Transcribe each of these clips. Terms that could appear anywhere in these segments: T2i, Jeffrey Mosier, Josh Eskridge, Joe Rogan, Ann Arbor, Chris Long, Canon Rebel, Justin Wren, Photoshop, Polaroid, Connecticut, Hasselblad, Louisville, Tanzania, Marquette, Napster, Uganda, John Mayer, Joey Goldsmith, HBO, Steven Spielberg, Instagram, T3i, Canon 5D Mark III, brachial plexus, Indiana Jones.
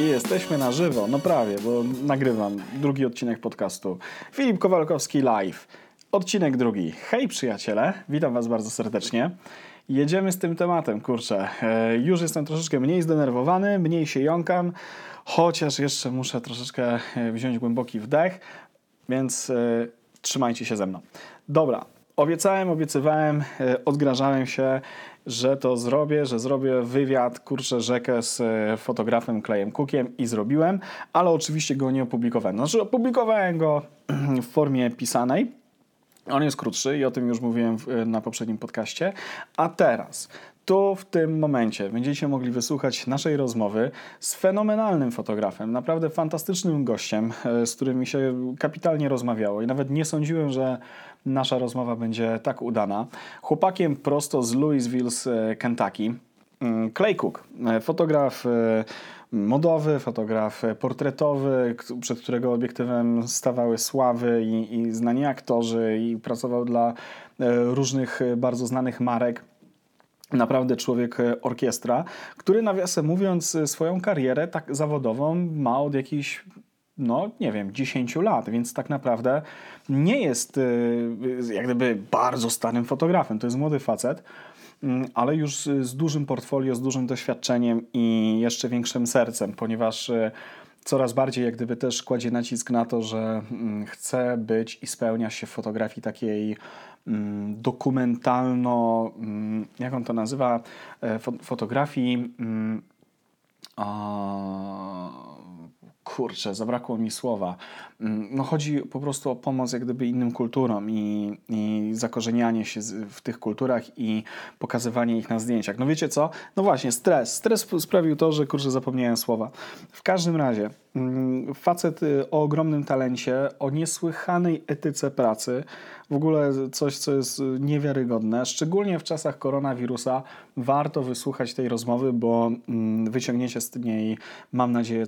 I jesteśmy na żywo, no prawie, bo nagrywam drugi odcinek podcastu. Filip Kowalkowski live, odcinek drugi. Hej przyjaciele, witam was bardzo serdecznie. Jedziemy z tym tematem, kurczę. Już jestem troszeczkę mniej zdenerwowany, mniej się jąkam, chociaż jeszcze muszę troszeczkę wziąć głęboki wdech, więc trzymajcie się ze mną. Dobra. Obiecywałem, odgrażałem się, że to zrobię, że zrobię wywiad, kurczę, rzekę z fotografem Clayem Cookiem i zrobiłem, ale oczywiście go nie opublikowałem. Znaczy opublikowałem go w formie pisanej. On jest krótszy i o tym już mówiłem na poprzednim podcaście. A teraz, tu w tym momencie będziecie mogli wysłuchać naszej rozmowy z fenomenalnym fotografem, naprawdę fantastycznym gościem, z którym mi się kapitalnie rozmawiało i nawet nie sądziłem, że nasza rozmowa będzie tak udana. Chłopakiem prosto z Louisville, z Kentucky, Clay Cook, fotograf modowy, fotograf portretowy, przed którego obiektywem stawały sławy i znani aktorzy i pracował dla różnych bardzo znanych marek. Naprawdę człowiek orkiestra, który nawiasem mówiąc swoją karierę tak zawodową ma od jakichś 10 lat, więc tak naprawdę nie jest jak gdyby bardzo starym fotografem. To jest młody facet, ale już z dużym portfolio, z dużym doświadczeniem i jeszcze większym sercem, ponieważ coraz bardziej jak gdyby też kładzie nacisk na to, że chce być i spełnia się w fotografii takiej dokumentalno, jak on to nazywa, fotografii, zabrakło mi słowa. No chodzi po prostu o pomoc jak gdyby innym kulturom i zakorzenianie się w tych kulturach i pokazywanie ich na zdjęciach. No wiecie co? No właśnie, stres. Stres sprawił to, że zapomniałem słowa. W każdym razie facet o ogromnym talencie, o niesłychanej etyce pracy, w ogóle coś, co jest niewiarygodne. Szczególnie w czasach koronawirusa warto wysłuchać tej rozmowy, bo wyciągniecie z niej, mam nadzieję,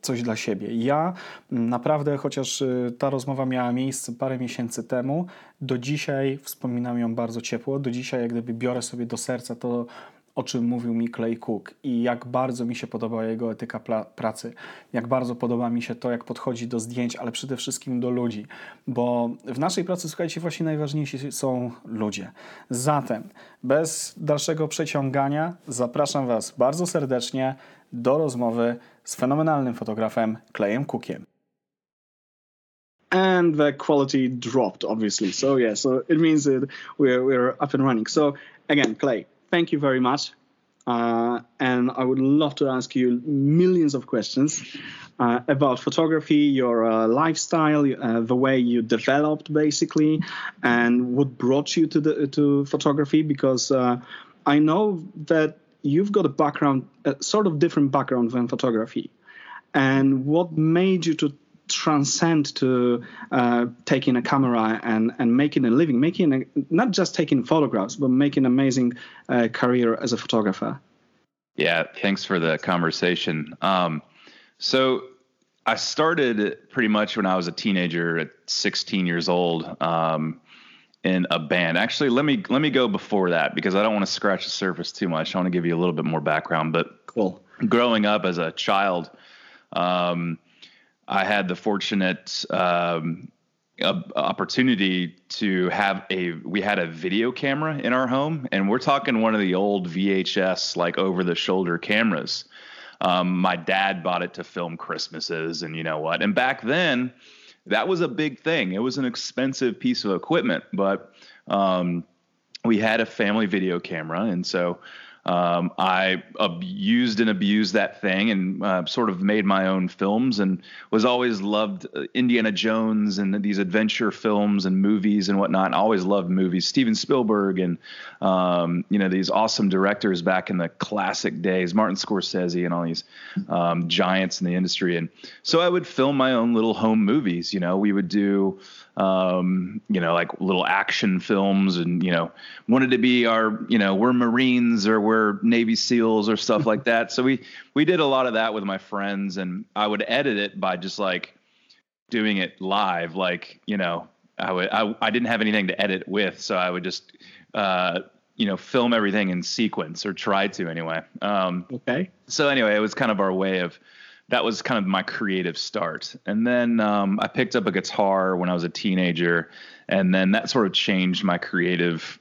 coś dla siebie. Ja naprawdę, chociaż ta rozmowa miała miejsce parę miesięcy temu, do dzisiaj wspominam ją bardzo ciepło, do dzisiaj jak gdyby biorę sobie do serca to, o czym mówił mi Clay Cook i jak bardzo mi się podoba jego etyka pracy, jak bardzo podoba mi się to, jak podchodzi do zdjęć, ale przede wszystkim do ludzi, bo w naszej pracy, słuchajcie, właśnie najważniejsi są ludzie. Zatem, bez dalszego przeciągania, zapraszam was bardzo serdecznie do rozmowy z fenomenalnym fotografem Clayem Cookiem. And the quality dropped, obviously. So it means that we're up and running. So again, Clay, thank you very much. And I would love to ask you millions of questions about photography, your lifestyle, the way you developed basically, and what brought you to photography, because I know that you've got a sort of different background than photography. And what made you to transcend to taking a camera and making a living, not just taking photographs, but making an amazing career as a photographer? Yeah, thanks for the conversation. So I started pretty much when I was a teenager at 16 years old in a band. Actually, let me go before that because I don't want to scratch the surface too much. I want to give you a little bit more background. But cool. Growing up as a child, I had the fortunate opportunity to have we had a video camera in our home, and we're talking one of the old VHS, like over-the-shoulder cameras. My dad bought it to film Christmases and you know what. And back then, that was a big thing. It was an expensive piece of equipment, but we had a family video camera, and so I used and abused that thing and sort of made my own films and was always loved Indiana Jones and these adventure films and movies and whatnot. I always loved movies, Steven Spielberg and, these awesome directors back in the classic days, Martin Scorsese and all these giants in the industry. And so I would film my own little home movies. We would do like little action films and, wanted to be we're Marines or we're Navy SEALs or stuff like that. So we did a lot of that with my friends, and I would edit it by just like doing it live. I didn't have anything to edit with. So I would just, you know, film everything in sequence, or try to anyway. Okay. So anyway, it was kind of our way of, that was kind of my creative start. And then I picked up a guitar when I was a teenager, and then that sort of changed my creative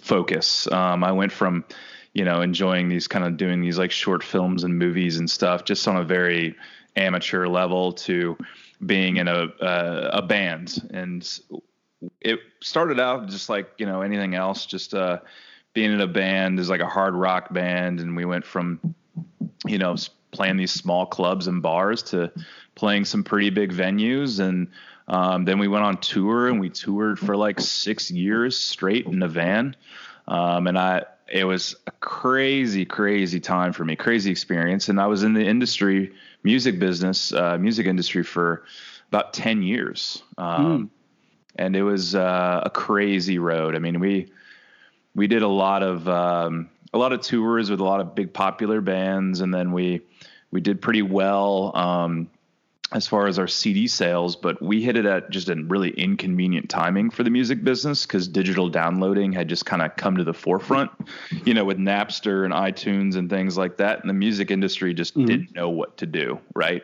focus. I went from, you know, enjoying these kind of doing these like short films and movies and stuff just on a very amateur level to being in a band. And it started out just like, you know, anything else, just being in a band is like a hard rock band. And we went from, you know, playing these small clubs and bars to playing some pretty big venues. And then we went on tour, and we toured for like 6 years straight in a van. It was a crazy, crazy time for me, crazy experience. And I was in the industry, music industry for about 10 years. And it was a crazy road. I mean, we did a lot of tours with a lot of big popular bands. And then we did pretty well as far as our CD sales, but we hit it at just a really inconvenient timing for the music business, because digital downloading had just kind of come to the forefront, you know, with Napster and iTunes and things like that. And the music industry just didn't know what to do. Right.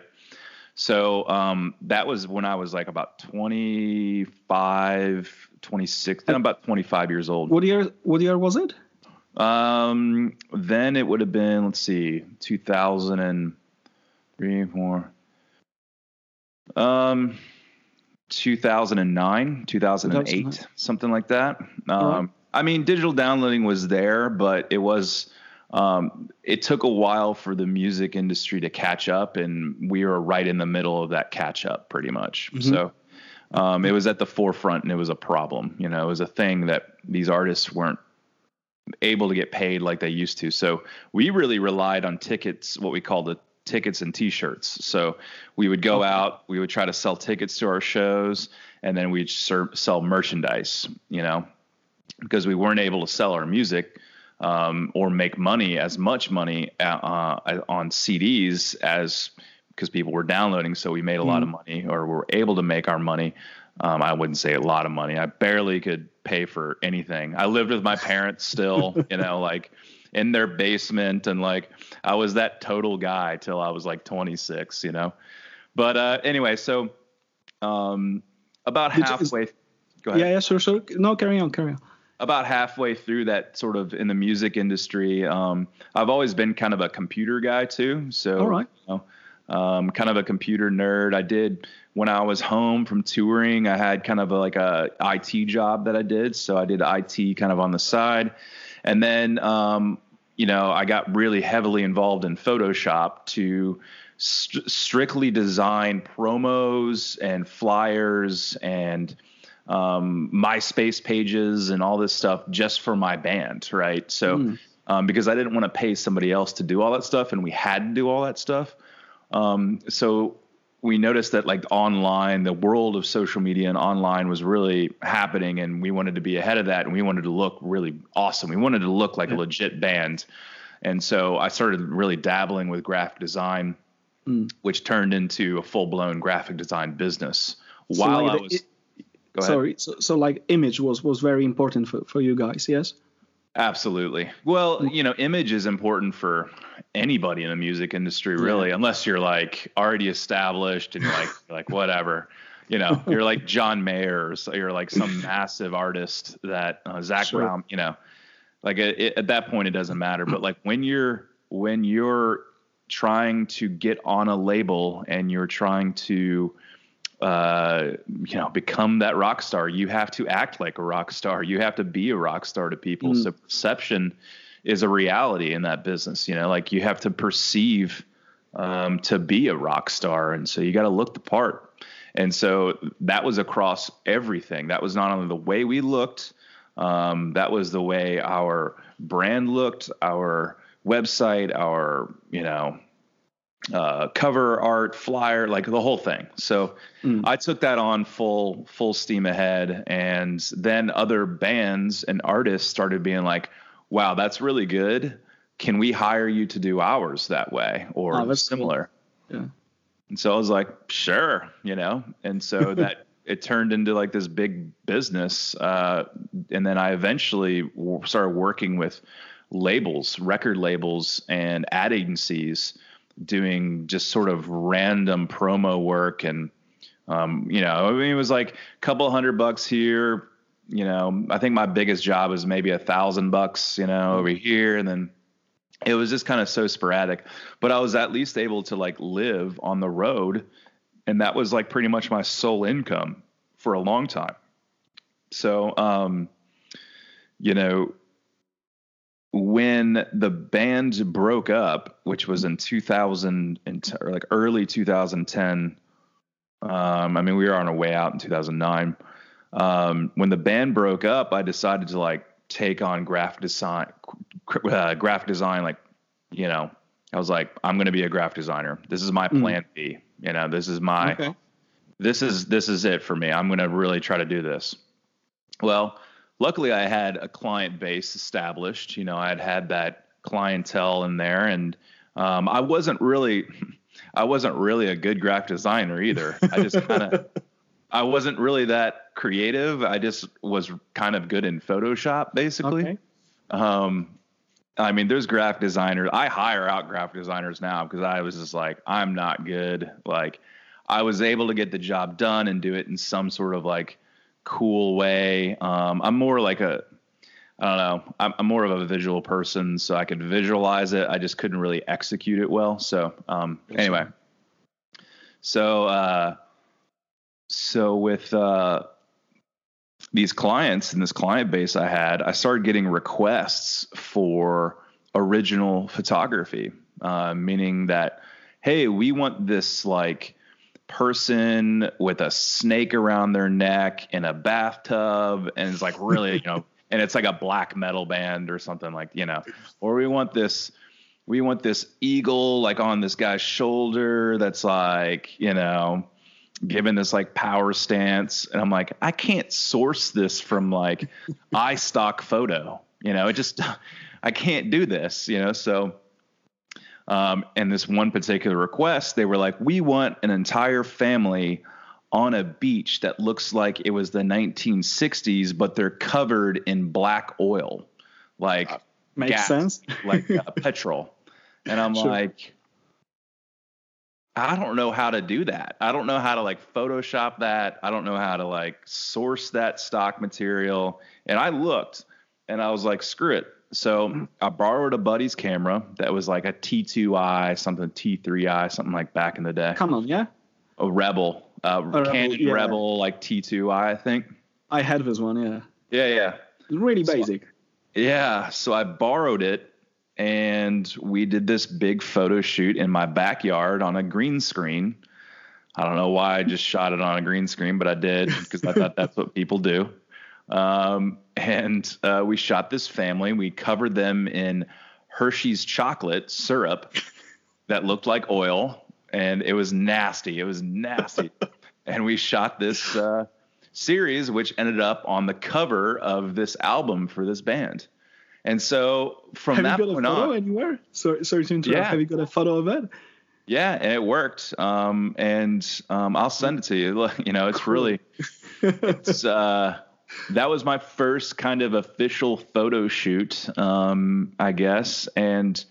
So that was when I was like about 25, 26, then about 25 years old. What year was it? Then it would have been, 2009, 2008, something like that. I mean, digital downloading was there, but it was, it took a while for the music industry to catch up, and we were right in the middle of that catch up pretty much. So, it was at the forefront, and it was a problem, you know, it was a thing that these artists weren't able to get paid like they used to. So we really relied on tickets, what we call the tickets and t-shirts. So we would go out, we would try to sell tickets to our shows, and then we'd sell merchandise, you know, because we weren't able to sell our music or make money, as much money on CDs as, because people were downloading. So we made a lot of money, or were able to make our money. I wouldn't say a lot of money. I barely could pay for anything. I lived with my parents still, you know, like in their basement. And like, I was that total guy till I was like 26, you know, but, anyway, so, about halfway, go ahead. Yeah, sure. No, carry on. About halfway through that, sort of in the music industry, I've always been kind of a computer guy too. So, all right. You know, kind of a computer nerd. I did, when I was home from touring, I had kind of a IT job that I did. So I did IT kind of on the side. And then, you know, I got really heavily involved in Photoshop to strictly design promos and flyers and MySpace pages and all this stuff just for my band. Right. So because I didn't want to pay somebody else to do all that stuff, and we had to do all that stuff. So we noticed that like online, the world of social media and online was really happening, and we wanted to be ahead of that, and we wanted to look really awesome. We wanted to look like a legit band. And so I started really dabbling with graphic design, which turned into a full blown graphic design business. So like image was very important for you guys. Yes. Absolutely. Well, you know, image is important for anybody in the music industry, really, unless you're like already established and you're like whatever, you know, you're like John Mayer, or so you're like some massive artist that Zach Brown, you know, like at that point, it doesn't matter. But like when you're trying to get on a label and you're trying to, you know, become that rock star, you have to act like a rock star. You have to be a rock star to people. So perception is a reality in that business, you know, like you have to perceive, to be a rock star. And so you got to look the part. And so that was across everything. That was not only the way we looked, that was the way our brand looked, our website, our, you know, cover art, flyer, like the whole thing. So I took that on full steam ahead. And then other bands and artists started being like, wow, that's really good. Can we hire you to do ours that way or similar? Cool. Yeah. And so I was like, sure, you know? And so that it turned into like this big business. And then I eventually started working with labels, record labels and ad agencies, doing just sort of random promo work. And, you know, I mean, it was like a couple $100 here. You know, I think my biggest job was maybe $1,000, you know, over here. And then it was just kind of so sporadic, but I was at least able to like live on the road. And that was like pretty much my sole income for a long time. So, you know, when the band broke up, which was in 2010, or like early 2010, I mean, we were on our way out in 2009. When the band broke up, I decided to like take on graphic design. Like, you know, I was like, I'm going to be a graphic designer. This is my plan B. You know, this is my, this is it for me. I'm going to really try to do this. Well, luckily I had a client base established, you know, I had had that clientele in there, and, I wasn't really a good graphic designer either. I just kind of, I wasn't really that creative. I just was kind of good in Photoshop, basically. Okay. I mean, there's graphic designers. I hire out graphic designers now because I was just like, I'm not good. Like, I was able to get the job done and do it in some sort of like cool way. I'm more like I'm more of a visual person, so I could visualize it. I just couldn't really execute it well. So, anyway, so with, these clients and this client base I had, I started getting requests for original photography, meaning that, hey, we want this like person with a snake around their neck in a bathtub. And it's like really, you know, and it's like a black metal band or something like, you know, or we want this eagle like on this guy's shoulder. That's like, you know, given this like power stance. And I'm like, I can't source this from like iStock photo, you know, it just, I can't do this, you know? So, and this one particular request, they were like, we want an entire family on a beach that looks like it was the 1960s, but they're covered in black oil, like makes gas, sense. Like petrol. And I'm sure. Like, I don't know how to do that. I don't know how to like Photoshop that. I don't know how to like source that stock material. And I looked and I was like, screw it. So I borrowed a buddy's camera that was like a T2i, something T3i, something like back in the day. Come on, yeah. A Rebel, Canon Rebel, like T2i, I think. I had this one, yeah. Yeah. Really basic. So, yeah. So I borrowed it. And we did this big photo shoot in my backyard on a green screen. I don't know why I just shot it on a green screen, but I did because I thought that's what people do. And we shot this family. We covered them in Hershey's chocolate syrup that looked like oil. And it was nasty. And we shot this series, which ended up on the cover of this album for this band. And so from that point on, have you got a photo anywhere? Sorry to interrupt. Yeah. Have you got a photo of it? Yeah, and it worked. I'll send it to you. You know, it's really, that was my first kind of official photo shoot, I guess. And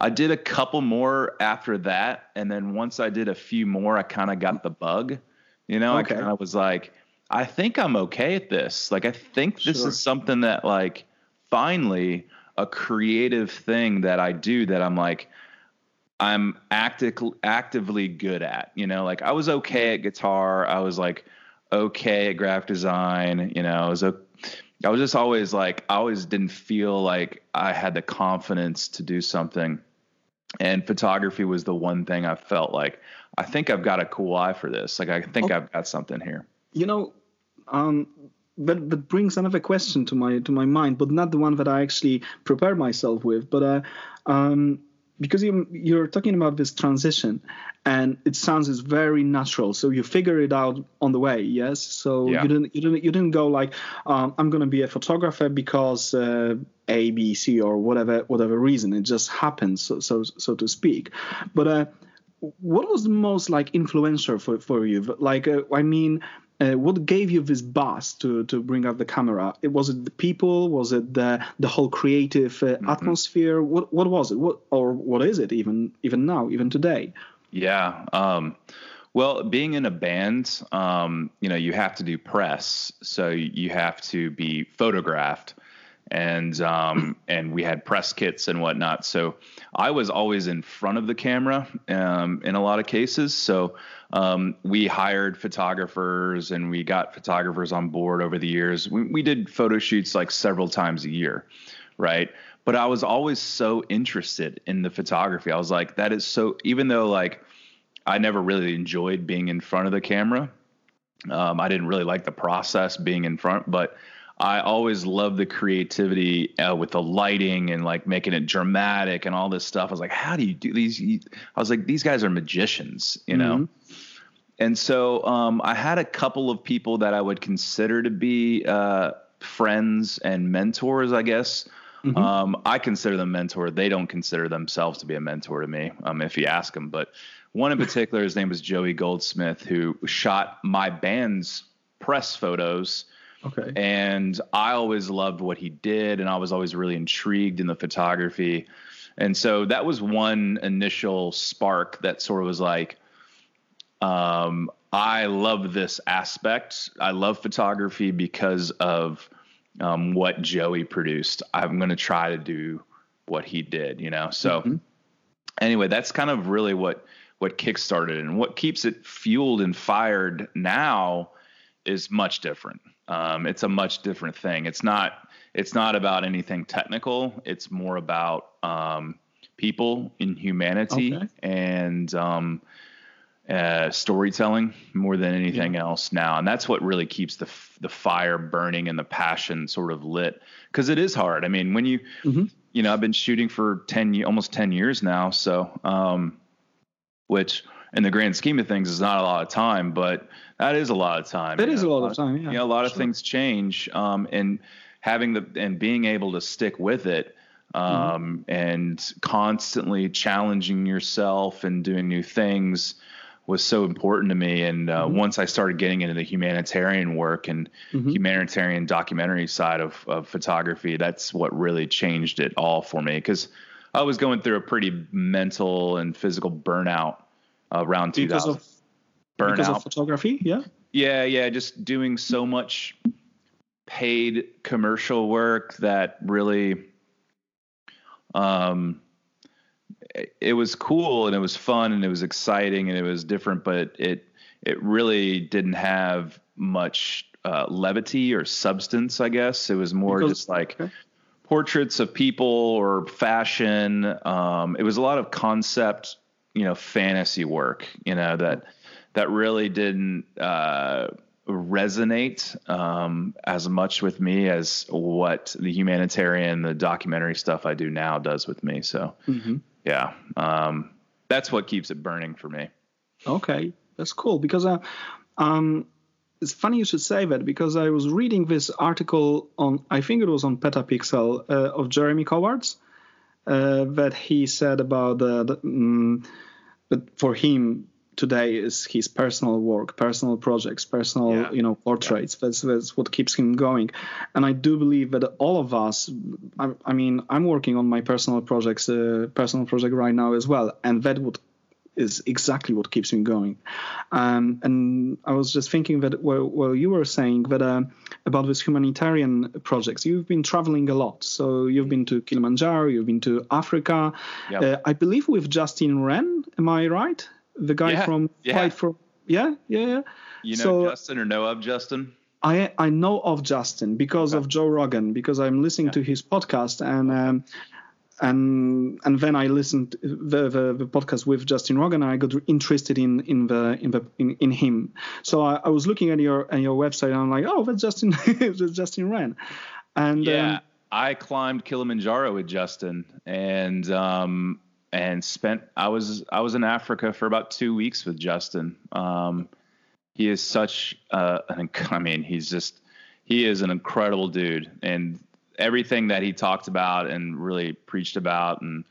I did a couple more after that. And then once I did a few more, I kind of got the bug, you know, okay. I kind of was like, I think I'm okay at this. Like, I think this is something that like, finally, a creative thing that I do that I'm like, I'm actively good at, you know, like I was okay at guitar. I was like, okay at graphic design, you know, I was just always like, I always didn't feel like I had the confidence to do something. And photography was the one thing I felt like, I think I've got a cool eye for this. Like, I think I've got something here, you know, But that brings another question to my mind, but not the one that I actually prepared myself with. But because you're talking about this transition, and it sounds is very natural, so you figure it out on the way. Yes, so yeah. You didn't go like I'm gonna be a photographer because A, B, C, or whatever reason. It just happens, so to speak. But what was the most like influential for you? Like I mean. What gave you this buzz to bring out the camera? Was it the people? Was it the whole creative atmosphere? What was it? What is it even now, even today? Yeah. Well, being in a band, you have to do press, so you have to be photographed, and we had press kits and whatnot. So I was always in front of the camera, in a lot of cases. So, we hired photographers and we got photographers on board over the years. We did photo shoots like several times a year. Right. But I was always so interested in the photography. I was like, that is so, even though like I never really enjoyed being in front of the camera. I didn't really like the process being in front, but I always loved the creativity with the lighting and like making it dramatic and all this stuff. I was like, how do you do these? I was like, these guys are magicians, you know? And so I had a couple of people that I would consider to be friends and mentors, I guess. I consider them mentor. They don't consider themselves to be a mentor to me, if you ask them. But one in particular, his name was Joey Goldsmith, who shot my band's press photos. Okay. And I always loved what he did, and I was always really intrigued in the photography. And so that was one initial spark that sort of was like, I love this aspect. I love photography because of what Joey produced. I'm going to try to do what he did, you know? So anyway, that's kind of really what kickstarted it. And what keeps it fueled and fired now is much different. It's a much different thing. It's not about anything technical. It's more about people and humanity and storytelling more than anything else now. And that's what really keeps the fire burning and the passion sort of lit, because it is hard. I mean, when you I've been shooting for almost 10 years now, so which in the grand scheme of things is not a lot of time, but that is a lot of time. That is a lot of time. Yeah, you know, a lot of things change, and having being able to stick with it, and constantly challenging yourself and doing new things was so important to me. And once I started getting into the humanitarian work and humanitarian documentary side of photography, that's what really changed it all for me, because I was going through a pretty mental and physical burnout around 2000. Because of photography, yeah. Just doing so much paid commercial work that really, it was cool and it was fun and it was exciting and it was different, but it really didn't have much levity or substance, I guess. It was more just like portraits of people or fashion. It was a lot of concept, fantasy work, that really didn't resonate as much with me as what the humanitarian, the documentary stuff I do now does with me. So, that's what keeps it burning for me. Okay, that's cool, because it's funny you should say that, because I was reading this article on Petapixel of Jeremy Cowart's that he said about that for him, today is his personal work, personal projects, personal, portraits. Yeah. That's what keeps him going. And I do believe that all of us, I'm working on my personal project right now as well. And that is exactly what keeps me going. And I was just thinking that well, you were saying that about these humanitarian projects, you've been traveling a lot. So you've been to Kilimanjaro, you've been to Africa. Yep. I believe with Justin Wren, am I right? The guy from Fight for... Yeah. You know Justin, or know of Justin? I know of Justin because of Joe Rogan, because I'm listening to his podcast, and then I listened to the podcast with Justin Rogan, and I got interested in him. So I was looking at your website, and I'm like, oh, that's Justin Wren. And I climbed Kilimanjaro with Justin, and I was in Africa for about 2 weeks with Justin. He is such he is an incredible dude, and everything that he talked about and really preached about and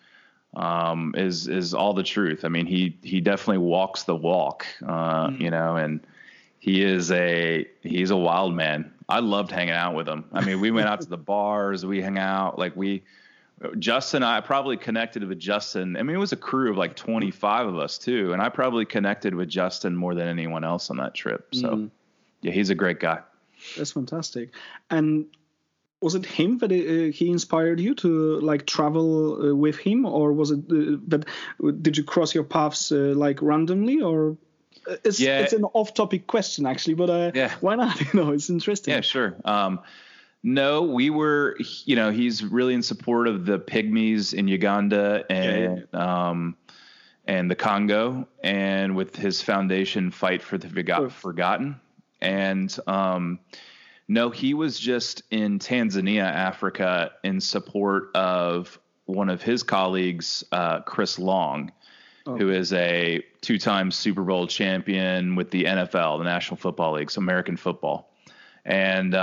is all the truth. I mean, he definitely walks the walk, and He's a wild man. I loved hanging out with him. I mean, we went out to the bars, we hang out, like I probably connected with Justin. I mean, it was a crew of like 25 of us too. And I probably connected with Justin more than anyone else on that trip. So yeah, he's a great guy. That's fantastic. And was it him that he inspired you to like travel with him, or was it that did you cross your paths like randomly, or? It's an off-topic question, actually, but why not? You know, it's interesting. Yeah, sure. No, we were, you know, he's really in support of the pygmies in Uganda and the Congo, and with his foundation, Fight for the Forgotten. And no, he was just in Tanzania, Africa, in support of one of his colleagues, Chris Long, who is a two-time Super Bowl champion with the NFL, the National Football League, so American football. And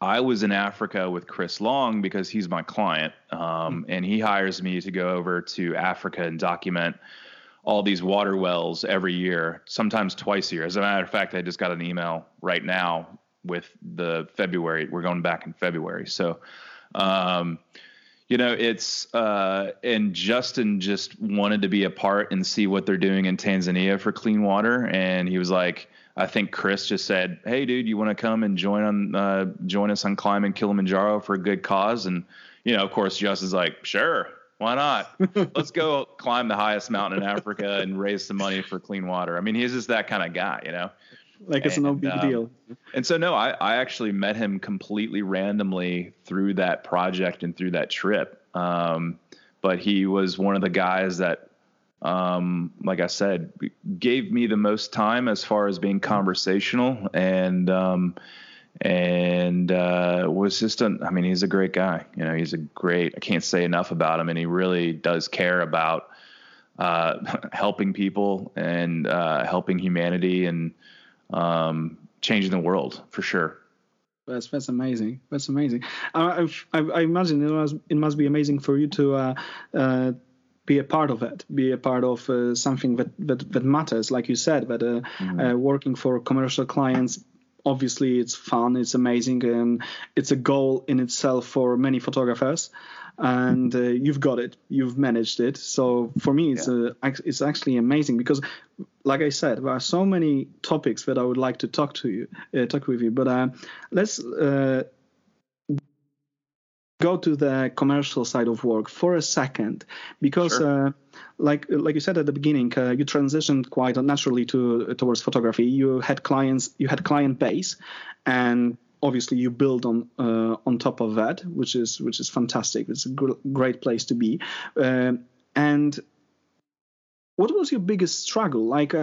I was in Africa with Chris Long because he's my client, and he hires me to go over to Africa and document all these water wells every year, sometimes twice a year. As a matter of fact, I just got an email right now with the February. We're going back in February. So you know, it's and Justin just wanted to be a part and see what they're doing in Tanzania for clean water. And he was like, I think Chris just said, "Hey, dude, you want to come and join us on climbing Kilimanjaro for a good cause?" And, you know, of course, Justin's like, "Sure, why not? Let's go climb the highest mountain in Africa and raise some money for clean water." I mean, he's just that kind of guy, you know. Like it's no big deal. And so, no, I actually met him completely randomly through that project and through that trip. But he was one of the guys that, like I said, gave me the most time as far as being conversational, and was just I mean, he's a great guy. You know, he's a great, I can't say enough about him. And he really does care about, helping people and, helping humanity and, changing the world for sure. That's amazing. That's amazing. I imagine it must be amazing for you to be a part of it, be a part of something that matters, like you said. But working for commercial clients, obviously, it's fun, it's amazing, and it's a goal in itself for many photographers. And you've got it, you've managed it. So for me, it's actually amazing because, like I said, there are so many topics that I would like to talk with you. But let's go to the commercial side of work for a second, because like you said at the beginning, you transitioned quite naturally towards photography. You had clients, you had client base, and obviously, you build on top of that, which is fantastic. It's a great place to be. And what was your biggest struggle? Like,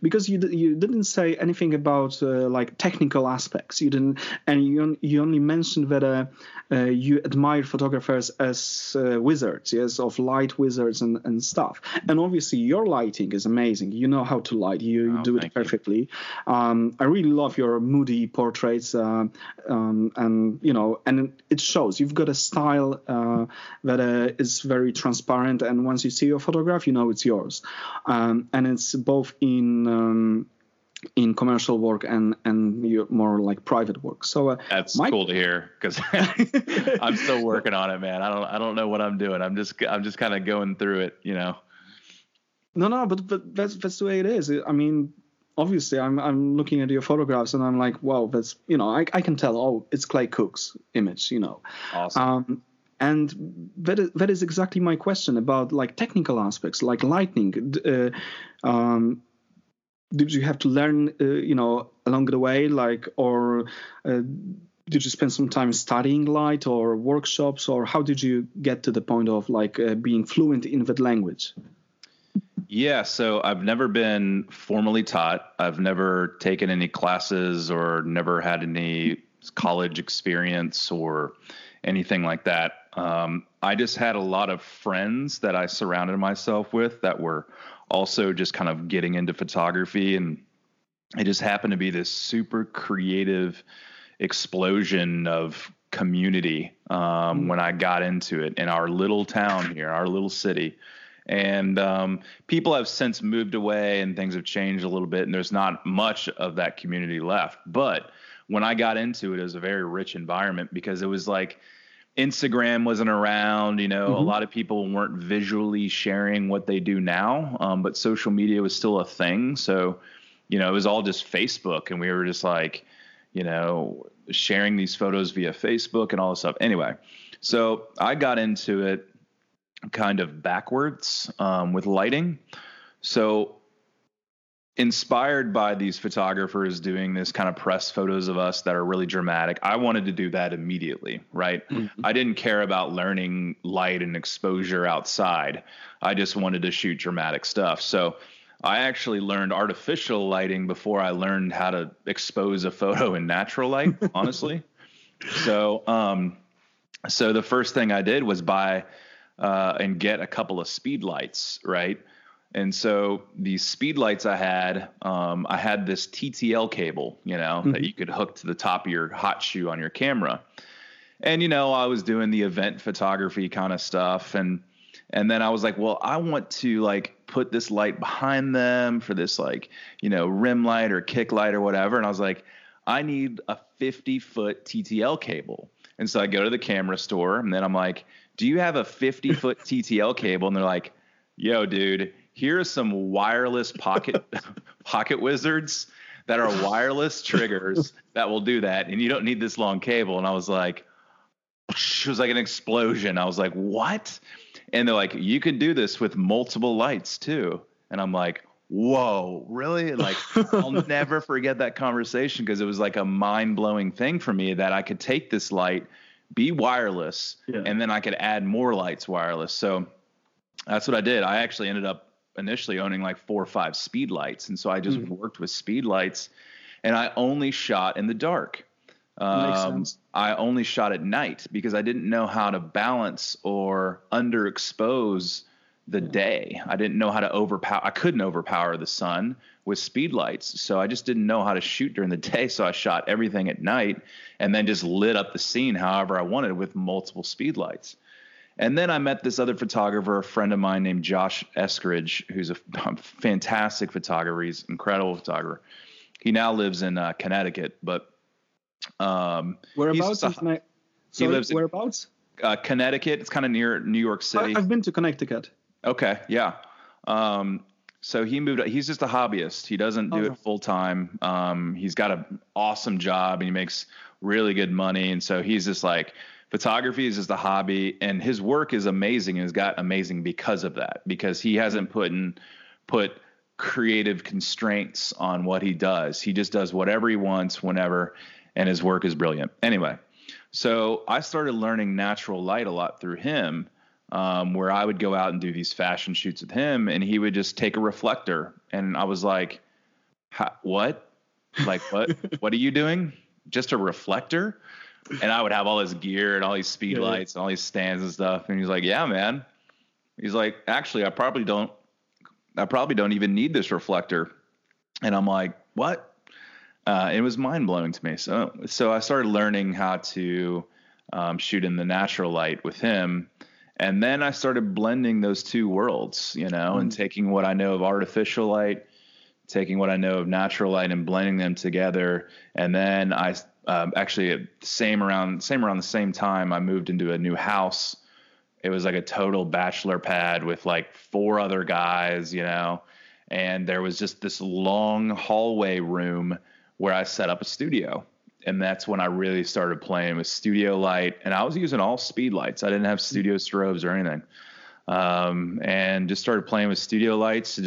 because you didn't say anything about like technical aspects. You didn't, and you only mentioned that you admire photographers as wizards, yes, of light wizards and stuff. And obviously, your lighting is amazing. You know how to light. You do it perfectly. I really love your moody portraits, and you know, and it shows. You've got a style that is very transparent. And once you see your photograph, you know it's yours. And it's both in commercial work and your more like private work. So that's cool to hear, because I'm still working on it, man. I don't know what I'm doing. I'm just kind of going through it, you know. No, but that's the way it is. I mean, obviously, I'm looking at your photographs and I'm like, wow, that's, you know, I can tell. Oh, it's Clay Cook's image, you know. Awesome. And that is exactly my question about like technical aspects, like lighting. Did you have to learn, you know, along the way, like, or did you spend some time studying light or workshops, or how did you get to the point of like being fluent in that language? Yeah, so I've never been formally taught. I've never taken any classes or never had any college experience or anything like that. I just had a lot of friends that I surrounded myself with that were also just kind of getting into photography. And it just happened to be this super creative explosion of community when I got into it in our little town here, our little city. And people have since moved away and things have changed a little bit, and there's not much of that community left. But when I got into it, it was a very rich environment because it was like Instagram wasn't around, you know, a lot of people weren't visually sharing what they do now, but social media was still a thing. So, you know, it was all just Facebook, and we were just like, you know, sharing these photos via Facebook and all this stuff. Anyway, so I got into it kind of backwards with lighting. So inspired by these photographers doing this kind of press photos of us that are really dramatic, I wanted to do that immediately, right? I didn't care about learning light and exposure outside. I just wanted to shoot dramatic stuff. So I actually learned artificial lighting before I learned how to expose a photo in natural light, honestly. So the first thing I did was buy and get a couple of speed lights, right? And so these speed lights I had this TTL cable, you know, that you could hook to the top of your hot shoe on your camera. And, you know, I was doing the event photography kind of stuff. And then I was like, well, I want to like put this light behind them for this, like, you know, rim light or kick light or whatever. And I was like, I need a 50-foot TTL cable. And so I go to the camera store, and then I'm like, do you have a 50-foot TTL cable? And they're like, yo, dude, here are some wireless pocket wizards that are wireless triggers that will do that. And you don't need this long cable. And I was like, it was like an explosion. I was like, what? And they're like, you can do this with multiple lights too. And I'm like, whoa, really? Like, I'll never forget that conversation because it was like a mind-blowing thing for me that I could take this light, be wireless, and then I could add more lights wireless. So that's what I did. I actually ended up initially owning like 4 or 5 speed lights. And so I just worked with speed lights, and I only shot in the dark. Makes sense. I only shot at night because I didn't know how to balance or underexpose the day. I didn't know how to I couldn't overpower the sun with speed lights. So I just didn't know how to shoot during the day. So I shot everything at night and then just lit up the scene however I wanted with multiple speed lights. And then I met this other photographer, a friend of mine named Josh Eskridge, who's a fantastic photographer. He's an incredible photographer. He now lives in Connecticut, but whereabouts? Whereabouts? Connecticut. It's kind of near New York City. I've been to Connecticut. Okay, yeah. So he moved. He's just a hobbyist. He doesn't do it full time. He's got an awesome job and he makes really good money. And so he's just like, photography is just a hobby, and his work is amazing and has got amazing because of that, because he hasn't put creative constraints on what he does. He just does whatever he wants whenever, and his work is brilliant. Anyway, so I started learning natural light a lot through him, where I would go out and do these fashion shoots with him, and he would just take a reflector. And I was like, what? Like, what? What are you doing? Just a reflector? And I would have all this gear and all these speed lights and all these stands and stuff. And he's like, yeah, man. He's like, actually, I probably don't even need this reflector. And I'm like, what? It was mind blowing to me. So I started learning how to shoot in the natural light with him. And then I started blending those two worlds, you know, and taking what I know of artificial light, taking what I know of natural light, and blending them together. And then I actually around the same time, I moved into a new house. It was like a total bachelor pad with like 4 other guys, you know, and there was just this long hallway room where I set up a studio. And that's when I really started playing with studio light, and I was using all speed lights. I didn't have studio strobes or anything. And just started playing with studio lights.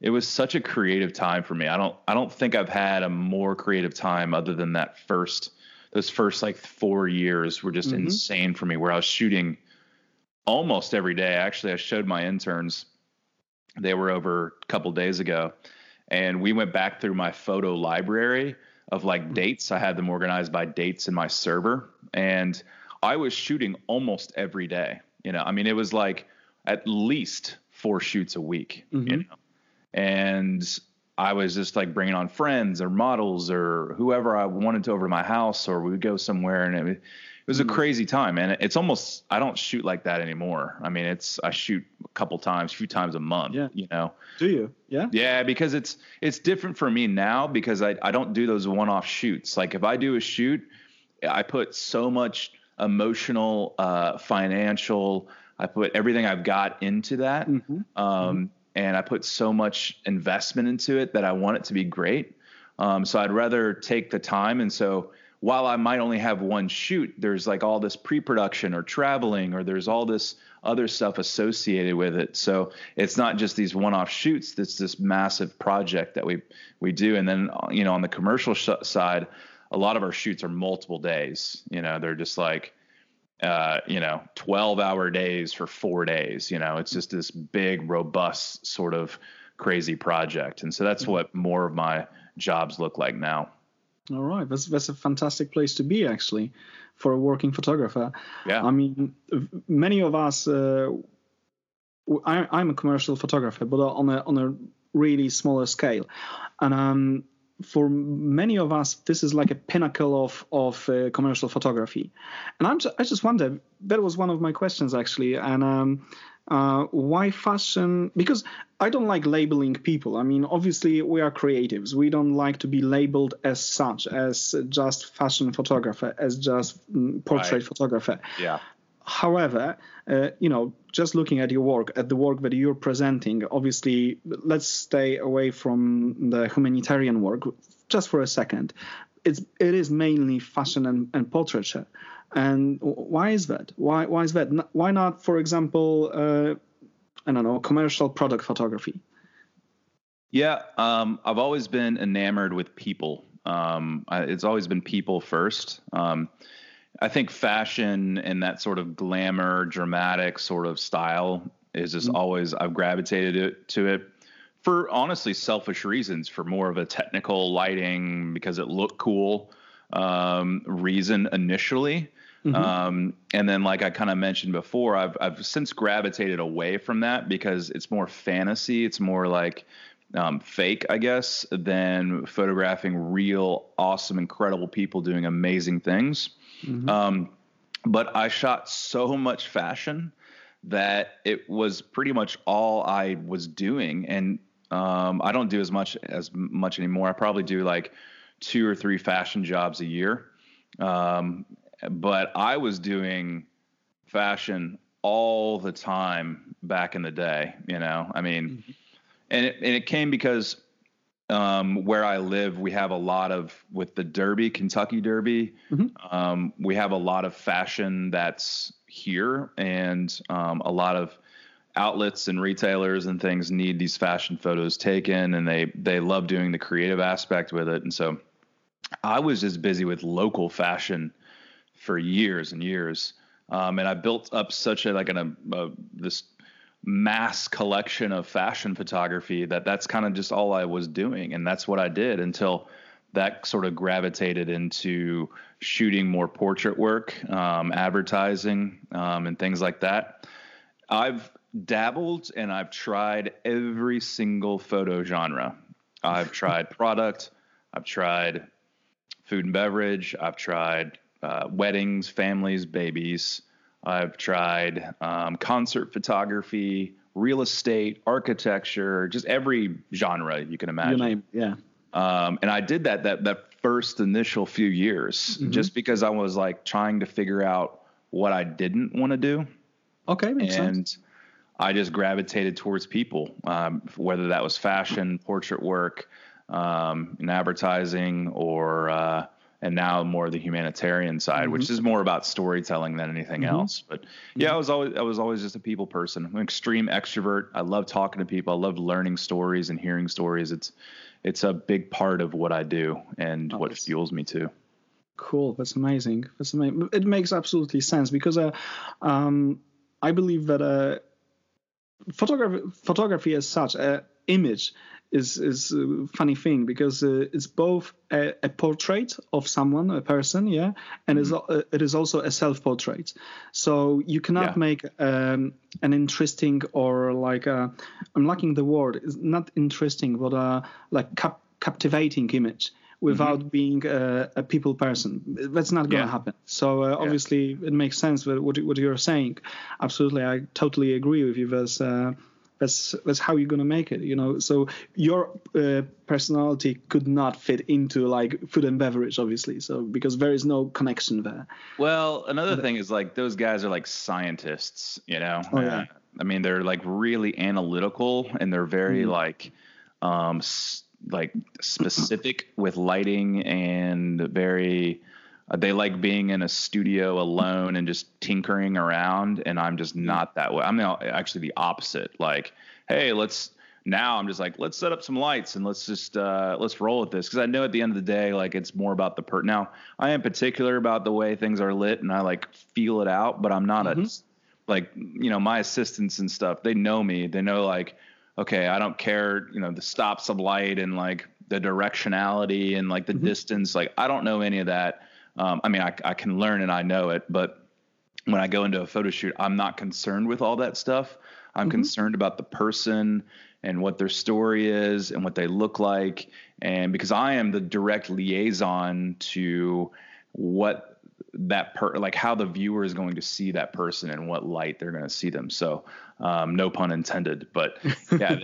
It was such a creative time for me. I don't think I've had a more creative time other than those first like 4 years were just insane for me, where I was shooting almost every day. Actually, I showed my interns, they were over a couple days ago, and we went back through my photo library of like dates. I had them organized by dates in my server, and I was shooting almost every day. You know, I mean, it was like at least 4 shoots a week, you know, and I was just like bringing on friends or models or whoever I wanted to over to my house, or we would go somewhere, and it was a crazy time, and it's almost, I don't shoot like that anymore. I mean, I shoot a few times a month, you know. Do you? Yeah. Yeah. Because it's different for me now because I don't do those one-off shoots. Like if I do a shoot, I put so much emotional, financial, I put everything I've got into that. And I put so much investment into it that I want it to be great. So I'd rather take the time. And so while I might only have one shoot, there's like all this pre-production or traveling, or there's all this other stuff associated with it. So it's not just these one-off shoots. It's this massive project that we do. And then, you know, on the commercial side, a lot of our shoots are multiple days. You know, they're just like, 12-hour days for 4 days. You know, it's just this big, robust sort of crazy project. And so that's what more of my jobs look like now. All right. That's a fantastic place to be, actually, for a working photographer. Yeah. I mean, many of us, I'm a commercial photographer, but on a really smaller scale. And, for many of us, this is like a pinnacle of commercial photography. And I just wonder, that was one of my questions, actually. And why fashion? Because I don't like labeling people. I mean, obviously, we are creatives. We don't like to be labeled as such, as just fashion photographer, as just portrait photographer. Yeah. However, just looking at your work, at the work that you're presenting, obviously, let's stay away from the humanitarian work just for a second. It is mainly fashion and portraiture. And why is that? Why is that? Why not, for example, I don't know, commercial product photography? Yeah, I've always been enamored with people. It's always been people first. I think fashion and that sort of glamour, dramatic sort of style is just always, I've gravitated to it for honestly selfish reasons, for more of a technical lighting because it looked cool reason initially. And then like I kind of mentioned before, I've since gravitated away from that because it's more fantasy. It's more like fake, I guess, than photographing real, awesome, incredible people doing amazing things. But I shot so much fashion that it was pretty much all I was doing. And, I don't do as much anymore. I probably do like 2 or 3 fashion jobs a year. But I was doing fashion all the time back in the day, you know, I mean, and it came because, where I live, we have a lot of, with the Derby, Kentucky Derby, we have a lot of fashion that's here, and a lot of outlets and retailers and things need these fashion photos taken, and they love doing the creative aspect with it. And so I was just busy with local fashion for years and years. And I built up such this mass collection of fashion photography that's kind of just all I was doing. And that's what I did until that sort of gravitated into shooting more portrait work, advertising, and things like that. I've dabbled and I've tried every single photo genre. I've tried product. I've tried food and beverage. I've tried weddings, families, babies. I've tried concert photography, real estate, architecture, just every genre you can imagine. And I did that first initial few years just because I was like trying to figure out what I didn't want to do. Okay, makes sense. I just gravitated towards people, whether that was fashion, portrait work, and advertising, or and now more the humanitarian side, which is more about storytelling than anything else. But yeah, I was always just a people person. I'm an extreme extrovert. I love talking to people. I love learning stories and hearing stories. It's a big part of what I do and what fuels me too. Cool. That's amazing. It makes absolutely sense because I believe that photography as such, image is a funny thing because it's both a portrait of someone, a person, and it is also a self-portrait. So you cannot make an interesting or like I'm lacking the word. It's not interesting, but like captivating image without being a people person. That's not going to happen. So obviously it makes sense with what you're saying. Absolutely, I totally agree with you. That's how you're going to make it, you know. So your personality could not fit into like food and beverage, obviously. So because there is no connection there. Well, another thing is like those guys are like scientists, you know. Oh, yeah. I mean, they're like really analytical and they're very like specific with lighting and very. They like being in a studio alone and just tinkering around, and I'm just not that way. I'm actually the opposite. Like, hey, let's set up some lights and let's just let's roll with this, because I know at the end of the day, like, it's more about the part. Now, I am particular about the way things are lit, and I like feel it out, but I'm not my assistants and stuff. They know me. They know like, okay, I don't care, you know, the stops of light and like the directionality and like the distance. Like, I don't know any of that. I mean, I can learn and I know it, but when I go into a photo shoot, I'm not concerned with all that stuff. I'm concerned about the person and what their story is and what they look like. And because I am the direct liaison to what that like how the viewer is going to see that person and what light they're going to see them. So, no pun intended, but yeah,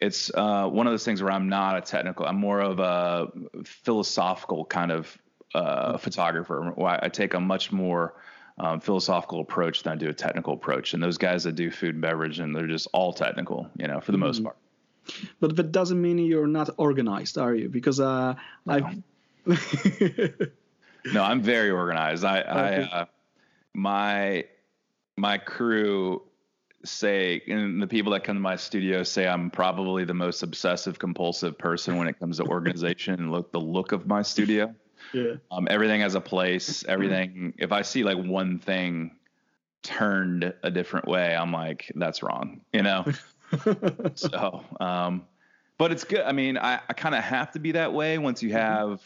it's one of those things where I'm not a technical, I'm more of a philosophical kind of photographer. I take a much more philosophical approach than I do a technical approach. And those guys that do food and beverage, and they're just all technical, you know, for the most part. But that doesn't mean you're not organized, are you? Because No, I'm very organized. My crew say, and the people that come to my studio say, I'm probably the most obsessive compulsive person when it comes to organization and the look of my studio. Yeah. Everything has a place, everything. If I see like one thing turned a different way, I'm like, that's wrong, you know? So, but it's good. I mean, I kind of have to be that way once you have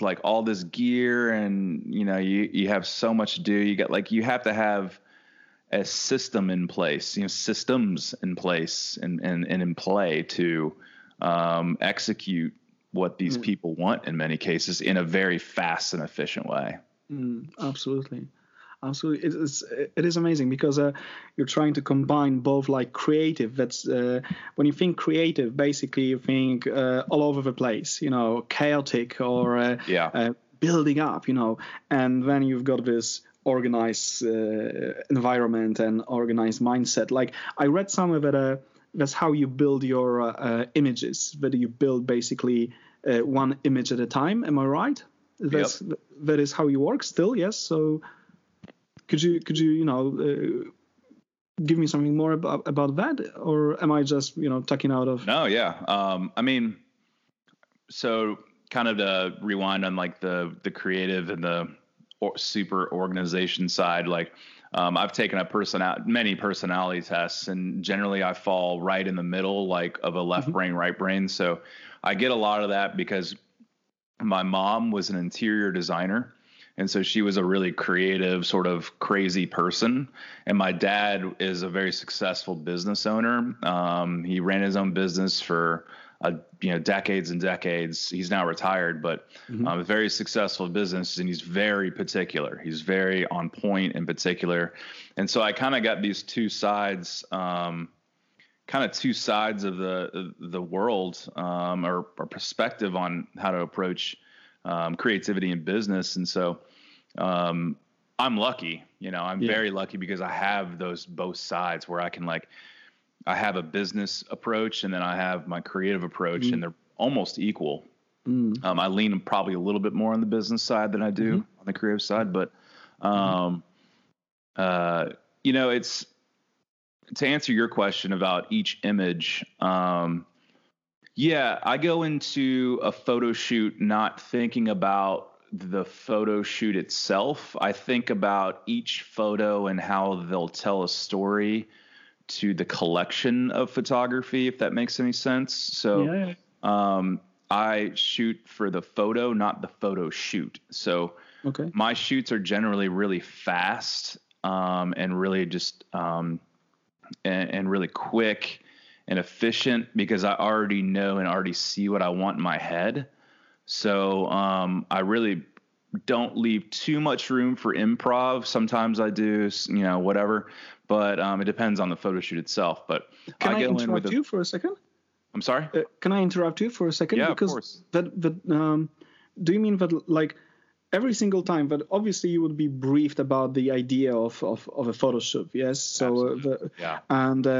like all this gear and, you know, you have so much to do. You have to have a system in place, you know, systems in place and in play to, execute what these people want in many cases in a very fast and efficient way. Absolutely. Absolutely. It is amazing because you're trying to combine both like creative. That's when you think creative, basically you think all over the place, you know, chaotic or building up, you know, and then you've got this organized environment and organized mindset. Like I read somewhere that that's how you build your images, that you build basically one image at a time. Am I right? That is how you work still, yes? So could you give me something more about that? Or am I just, tucking out of... No, yeah. I mean, so kind of to rewind on like the creative and the super organization side, like... I've taken many personality tests, and generally I fall right in the middle, like of a left brain, right brain. So I get a lot of that because my mom was an interior designer. And so she was a really creative, sort of crazy person. And my dad is a very successful business owner. He ran his own business for decades and decades. He's now retired, but a very successful business, and he's very particular. He's very on point and particular. And so I kind of got these two sides, of the world, or perspective on how to approach creativity and business. And so I'm lucky, I'm very lucky because I have those both sides where I can I have a business approach and then I have my creative approach and they're almost equal. I lean probably a little bit more on the business side than I do on the creative side, but, it's to answer your question about each image. I go into a photo shoot not thinking about the photo shoot itself. I think about each photo and how they'll tell a story to the collection of photography, if that makes any sense. So, I shoot for the photo, not the photo shoot. So my shoots are generally really fast, and really just, and really quick and efficient because I already know and already see what I want in my head. So I really don't leave too much room for improv. Sometimes I do, you know, whatever. But it depends on the photo shoot itself. But can I go interrupt in with you for a second? I'm sorry? Can I interrupt you for a second? Yeah, because of course. Do you mean that like every single time that obviously you would be briefed about the idea of a photo shoot, yes? So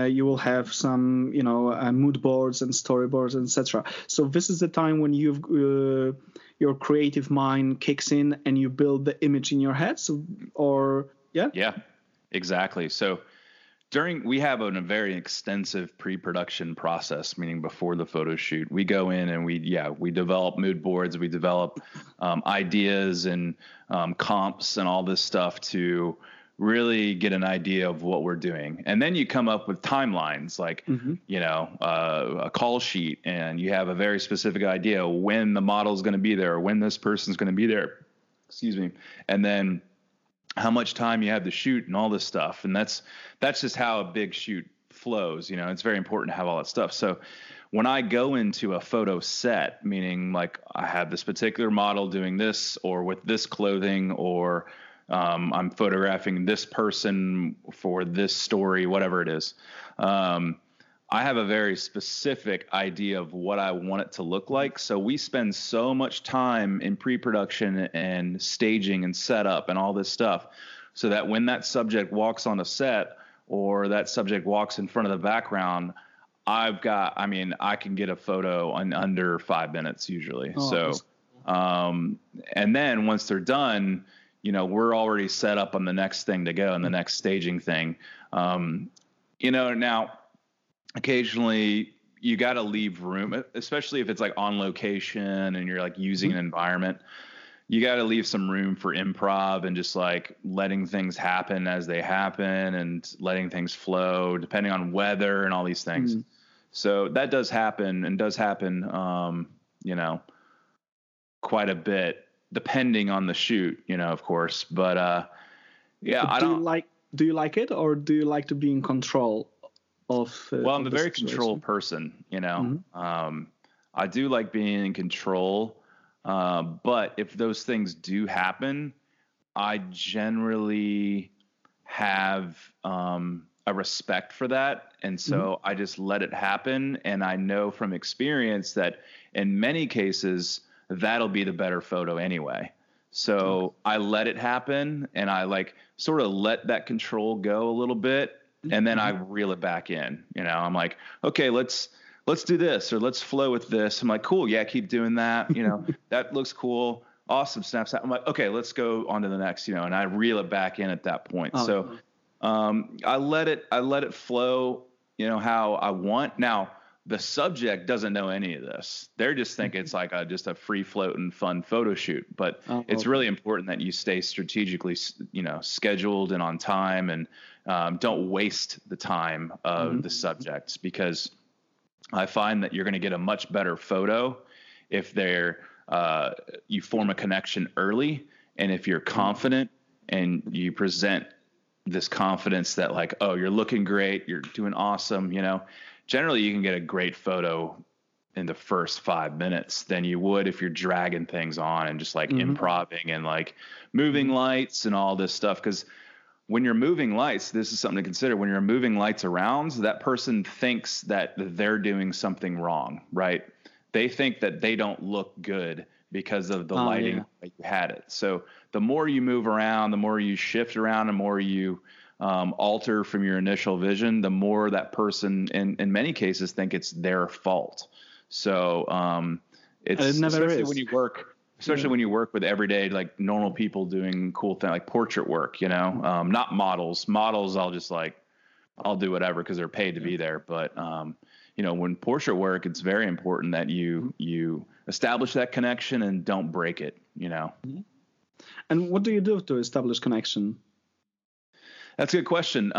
you will have some, you know, mood boards and storyboards, etc. So this is the time when you've your creative mind kicks in and you build the image in your head. So, or yeah? Yeah, exactly. So we have a very extensive pre-production process, meaning before the photo shoot, we go in and we develop mood boards, we develop ideas and comps and all this stuff to really get an idea of what we're doing. And then you come up with timelines, like, you know, a call sheet, and you have a very specific idea when the model's going to be there, or when this person's going to be there, and then how much time you have to shoot and all this stuff. And that's just how a big shoot flows. You know, it's very important to have all that stuff. So when I go into a photo set, meaning like I have this particular model doing this or with this clothing, or I'm photographing this person for this story, whatever it is. I have a very specific idea of what I want it to look like. So we spend so much time in pre-production and staging and setup and all this stuff so that when that subject walks on a set or that subject walks in front of the background, I can get a photo in under 5 minutes usually. And then once they're done, you know, we're already set up on the next thing to go and the next staging thing. You know, now, occasionally you got to leave room, especially if it's like on location and you're like using an environment, you got to leave some room for improv and just like letting things happen as they happen and letting things flow depending on weather and all these things. So that does happen and you know, quite a bit depending on the shoot, you know, of course, but, do you like it, or do you like to be in control? I'm a very control person, you know. I do like being in control, but if those things do happen, I generally have a respect for that, and so I just let it happen. And I know from experience that in many cases that'll be the better photo anyway. So I let it happen, and I like sort of let that control go a little bit. And then I reel it back in, you know, I'm like, okay, let's do this, or let's flow with this. I'm like, cool. Yeah. Keep doing that. You know, that looks cool. Awesome. Snaps out. I'm like, okay, let's go on to the next, you know, and I reel it back in at that point. I let it flow, you know, how I want. Now the subject doesn't know any of this. They're just thinking it's like just a free floating fun photo shoot, but it's really important that you stay strategically, you know, scheduled and on time, and don't waste the time of the subjects, because I find that you're going to get a much better photo if you form a connection early. And if you're confident and you present this confidence that like, oh, you're looking great, you're doing awesome, you know, generally you can get a great photo in the first 5 minutes than you would if you're dragging things on and just like improvising and like moving lights and all this stuff. Because when you're moving lights, this is something to consider. When you're moving lights around, that person thinks that they're doing something wrong, right? They think that they don't look good because of the lighting that you had it. So the more you move around, the more you shift around, the more you alter from your initial vision, the more that person in many cases think it's their fault. So it never especially is. When you work, especially when you work with everyday, like normal people doing cool things, like portrait work, you know, not models. Models, I'll do whatever because they're paid to be there. But, you know, when portrait work, it's very important that you establish that connection and don't break it, you know. And what do you do to establish connection? That's a good question.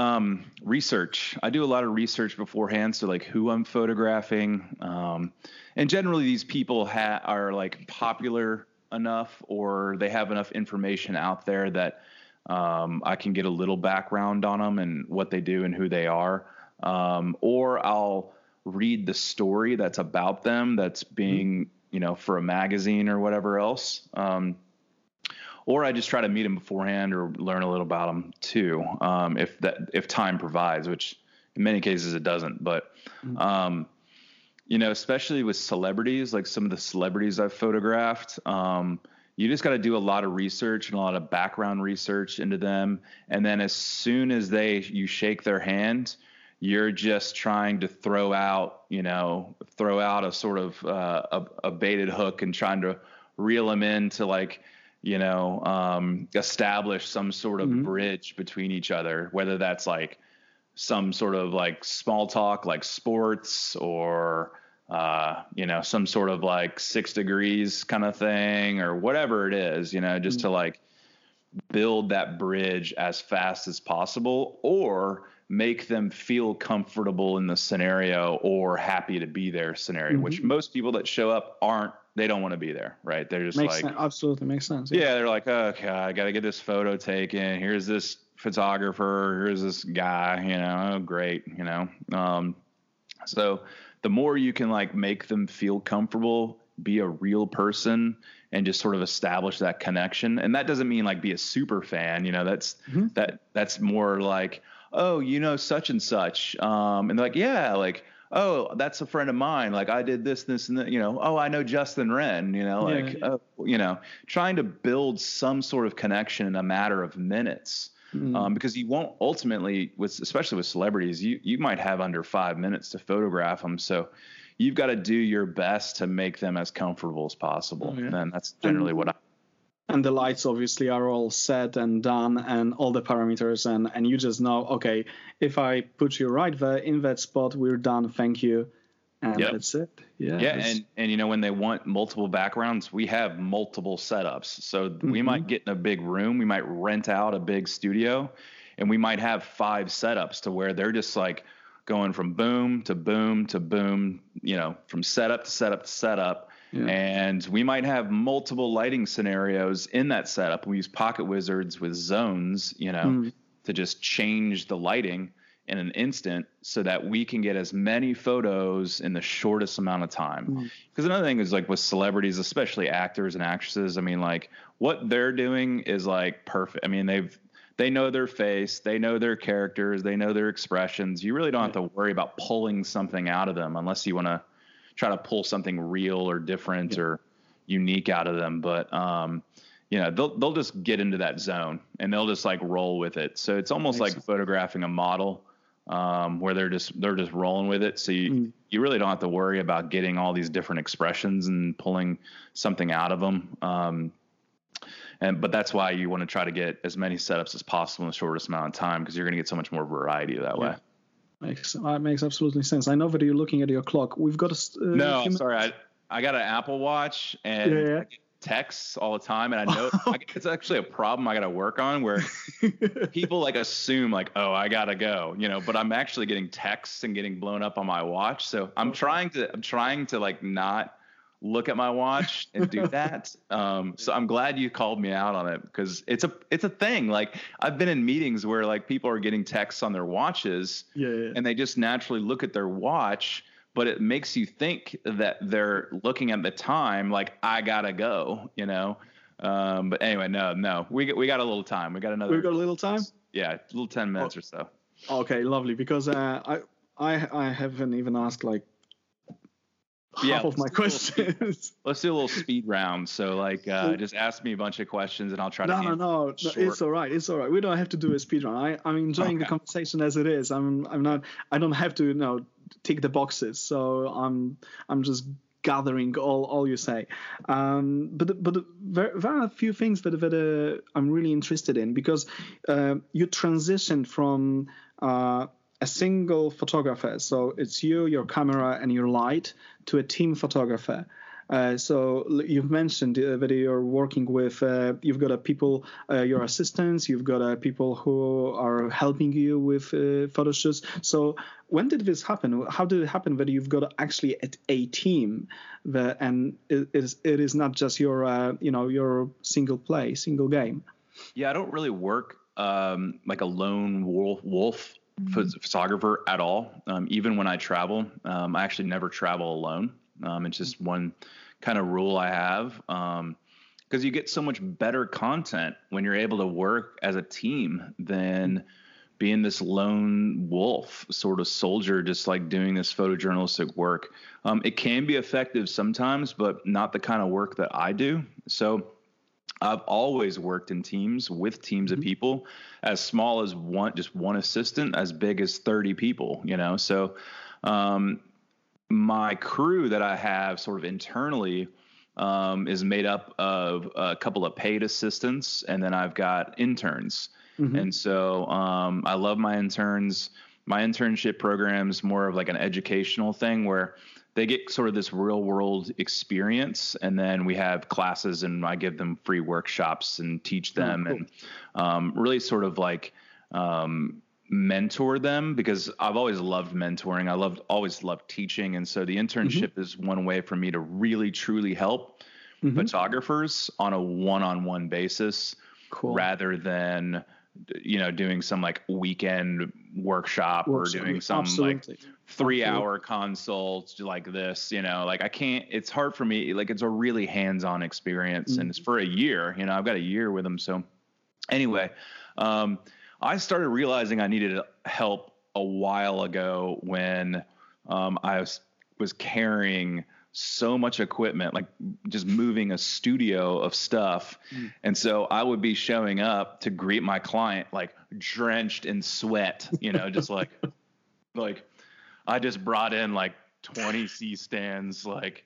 Research. I do a lot of research beforehand. So like who I'm photographing. And generally these people are like popular enough, or they have enough information out there that I can get a little background on them and what they do and who they are. Or I'll read the story that's about them, that's being, you know, for a magazine or whatever else. Or I just try to meet them beforehand or learn a little about them too. If time provides, which in many cases it doesn't, but, you know, especially with celebrities, like some of the celebrities I've photographed, you just got to do a lot of research and a lot of background research into them. And then as soon as you shake their hand, you're just trying to throw out a sort of a baited hook and trying to reel them in to, like, you know, establish some sort of bridge between each other, whether that's like some sort of like small talk, like sports, or, you know, some sort of like 6 degrees kind of thing, or whatever it is, you know, just to like build that bridge as fast as possible, or make them feel comfortable in the scenario or happy to be there scenario, which most people that show up aren't. They don't want to be there, right? They're just makes like sense. Absolutely makes sense. Yeah. They're like, oh, okay, I got to get this photo taken. Here's this photographer. Here's this guy. You know, oh, great. You know, so the more you can like make them feel comfortable, be a real person, and just sort of establish that connection. And that doesn't mean like be a super fan. You know, that's that's more like, oh, you know, such and such, and they're like, yeah, like, oh, that's a friend of mine. Like, I did this, and that, you know, oh, I know Justin Wren, you know, like, you know, trying to build some sort of connection in a matter of minutes, because you won't ultimately, especially with celebrities, you might have under 5 minutes to photograph them. So you've got to do your best to make them as comfortable as possible. Oh, yeah. And that's generally what I. And the lights obviously are all set and done and all the parameters and you just know, okay, if I put you right there in that spot, we're done. Thank you. And that's it. Yeah. Yeah. And you know, when they want multiple backgrounds, we have multiple setups. So we might get in a big room. We might rent out a big studio, and we might have 5 setups to where they're just like going from boom to boom to boom, you know, from setup to setup to setup. Yeah. And we might have multiple lighting scenarios in that setup. We use Pocket Wizards with zones, you know, to just change the lighting in an instant so that we can get as many photos in the shortest amount of time. Because another thing is like with celebrities, especially actors and actresses, I mean, like what they're doing is like perfect. I mean, they know their face, they know their characters, they know their expressions. You really don't have to worry about pulling something out of them unless you want to try to pull something real or different or unique out of them. But, you know, they'll just get into that zone and they'll just like roll with it. So it's almost like photographing a model, where they're just rolling with it. So you really don't have to worry about getting all these different expressions and pulling something out of them. But that's why you want to try to get as many setups as possible in the shortest amount of time, because you're going to get so much more variety that way. Makes absolutely sense. I know that you're looking at your clock. We've got a sorry. I got an Apple Watch and I get texts all the time, and I know it's actually a problem I got to work on, where people like assume like, oh, I gotta go, you know, but I'm actually getting texts and getting blown up on my watch. So I'm trying to like not look at my watch and do that. So I'm glad you called me out on it, because it's a thing. Like I've been in meetings where like people are getting texts on their watches and they just naturally look at their watch, but it makes you think that they're looking at the time, like I gotta go, you know? But anyway, no, we got a little time. We got a little time. Yeah. A little 10 minutes or so. Okay. Lovely. Because, I haven't even asked like, half of my questions. Let's do a little speed round. So like, just ask me a bunch of questions and I'll try to answer. No. It's all right. We don't have to do a speed round. I'm enjoying the conversation as it is. I don't have to, you know, tick the boxes. So I'm just gathering all you say. But there are a few things that I'm really interested in, because you transitioned from a single photographer, so it's you, your camera, and your light, to a team photographer. So you've mentioned that you're working with, you've got people, your assistants, you've got people who are helping you with photo shoots. So when did this happen? How did it happen that you've got actually a team that, and it is not just your, you know, your single game? Yeah, I don't really work like a lone wolf photographer at all. Even when I travel, I actually never travel alone. It's just one kind of rule I have. Because you get so much better content when you're able to work as a team than being this lone wolf sort of soldier, just like doing this photojournalistic work. It can be effective sometimes, but not the kind of work that I do. So I've always worked in teams with teams of people, as small as just one assistant, as big as 30 people, you know? So my crew that I have sort of internally is made up of a couple of paid assistants, and then I've got interns. Mm-hmm. And so I love my interns. My internship program is more of like an educational thing where they get sort of this real world experience, and then we have classes and I give them free workshops and teach them and really sort of like mentor them, because I've always loved mentoring. I always loved teaching. And so the internship is one way for me to really, truly help photographers on a one-on-one basis rather than, you know, doing some like weekend workshop or doing some like 3-hour consults like this, you know, like I can't, it's hard for me. Like it's a really hands-on experience and it's for a year, you know, I've got a year with them. So anyway, I started realizing I needed help a while ago when I was carrying so much equipment, like just moving a studio of stuff. And so I would be showing up to greet my client, like drenched in sweat, you know, just like I just brought in like 20 C stands, like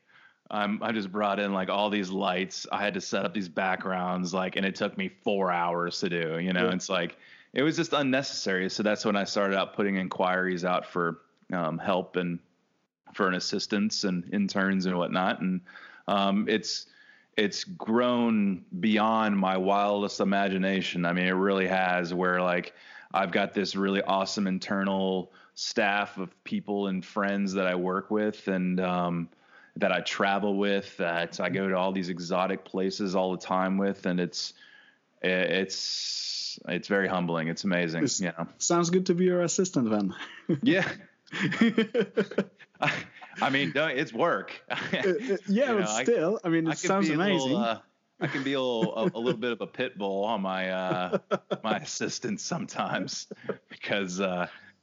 I just brought in like all these lights. I had to set up these backgrounds, like, and it took me 4 hours to do, you know, it's like, it was just unnecessary. So that's when I started out putting inquiries out for help and for an assistance and interns and whatnot. And it's grown beyond my wildest imagination. I mean, it really has, where like I've got this really awesome internal staff of people and friends that I work with and that I travel with, that I go to all these exotic places all the time with. And it's very humbling. It's amazing. Yeah. Sounds good to be your assistant then. Yeah. I mean, it's work. Yeah, but still, I mean, it sounds amazing. I can be a little bit of a pit bull on my my assistant sometimes, because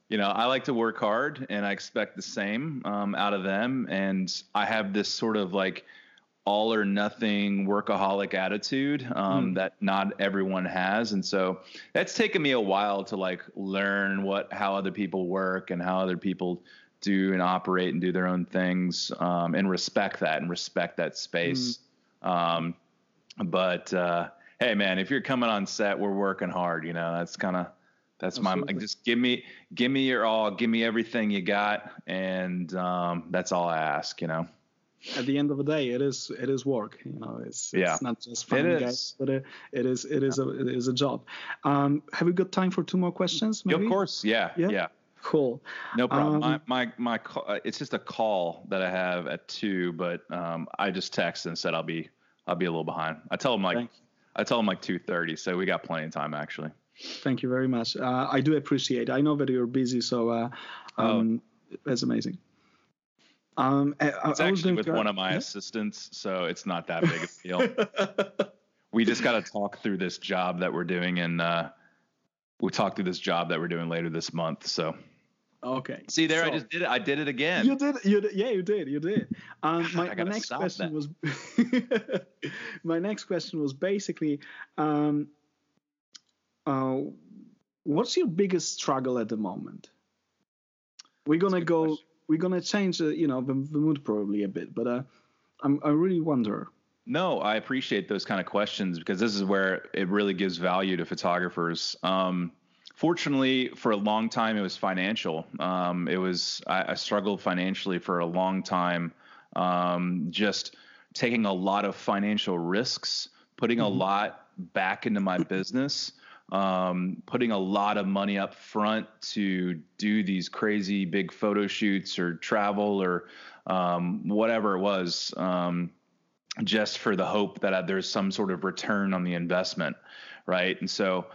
you know, I like to work hard and I expect the same out of them, and I have this sort of like all or nothing workaholic attitude that not everyone has. And so that's taken me a while to like learn how other people work and how other people do and operate and do their own things and respect that space. But hey man, if you're coming on set, we're working hard, you know, that's absolutely. My, just give me your all, give me everything you got. And that's all I ask, you know. At the end of the day, it is work. You know, it's not just fun, guys, but it is a job. Have we got time for two more questions? Maybe? Of course, yeah. Cool. No problem. My call, it's just a call that I have at 2, but I just texted and said I'll be a little behind. I tell them like 2:30, so we got plenty of time actually. Thank you very much. I do appreciate. I know that you're busy, so that's amazing. It's actually with one of my assistants, so it's not that big a deal. We just got to talk through this job that we're doing, and we'll talk through this job that we're doing later this month. So, okay. See there, so, I just did it. I did it again. You did. My next question was basically, what's your biggest struggle at the moment? We're going to change, you know, the mood probably a bit, but I really wonder. No, I appreciate those kind of questions because this is where it really gives value to photographers. Fortunately, for a long time, it was financial. I struggled financially for a long time, just taking a lot of financial risks, putting a lot back into my business. Putting a lot of money up front to do these crazy big photo shoots or travel or whatever it was, just for the hope that there's some sort of return on the investment, right? And so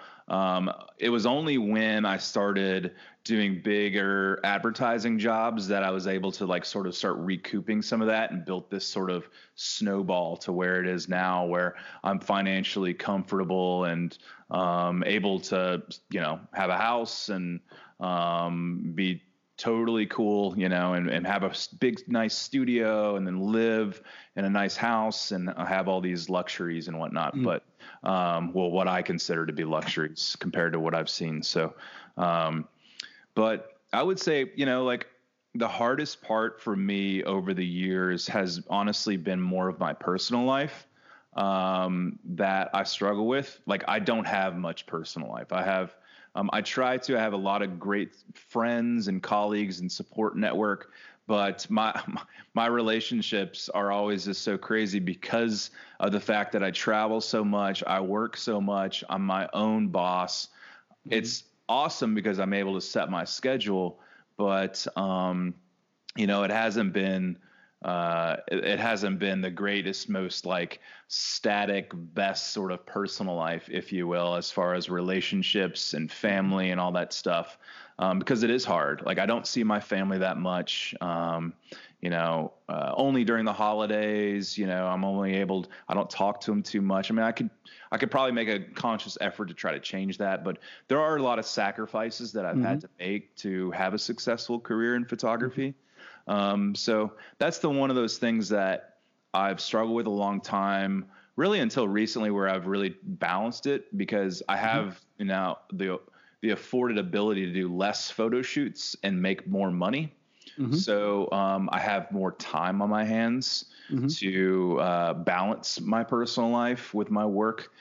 It was only when I started doing bigger advertising jobs that I was able to like sort of start recouping some of that and built this sort of snowball to where it is now, where I'm financially comfortable and able to, you know, have a house and be totally cool, you know, and have a big, nice studio and then live in a nice house and have all these luxuries and whatnot. But, well, what I consider to be luxuries compared to what I've seen. So, but I would say, you know, like the hardest part for me over the years has honestly been more of my personal life, that I struggle with. Like, I don't have much personal life. I have a lot of great friends and colleagues and support network, but my relationships are always just so crazy because of the fact that I travel so much. I work so much. I'm my own boss. Mm-hmm. It's awesome because I'm able to set my schedule, but, you know, it hasn't been the greatest, most like static, best sort of personal life, if you will, as far as relationships and family and all that stuff. Because it is hard. Like, I don't see my family that much, you know, only during the holidays, you know, I don't talk to them too much. I mean, I could probably make a conscious effort to try to change that, but there are a lot of sacrifices that I've mm-hmm. had to make to have a successful career in photography. So that's one of those things that I've struggled with a long time, really until recently, where I've really balanced it because I have mm-hmm. now the afforded ability to do less photo shoots and make more money. Mm-hmm. So, I have more time on my hands mm-hmm. to, balance my personal life with my work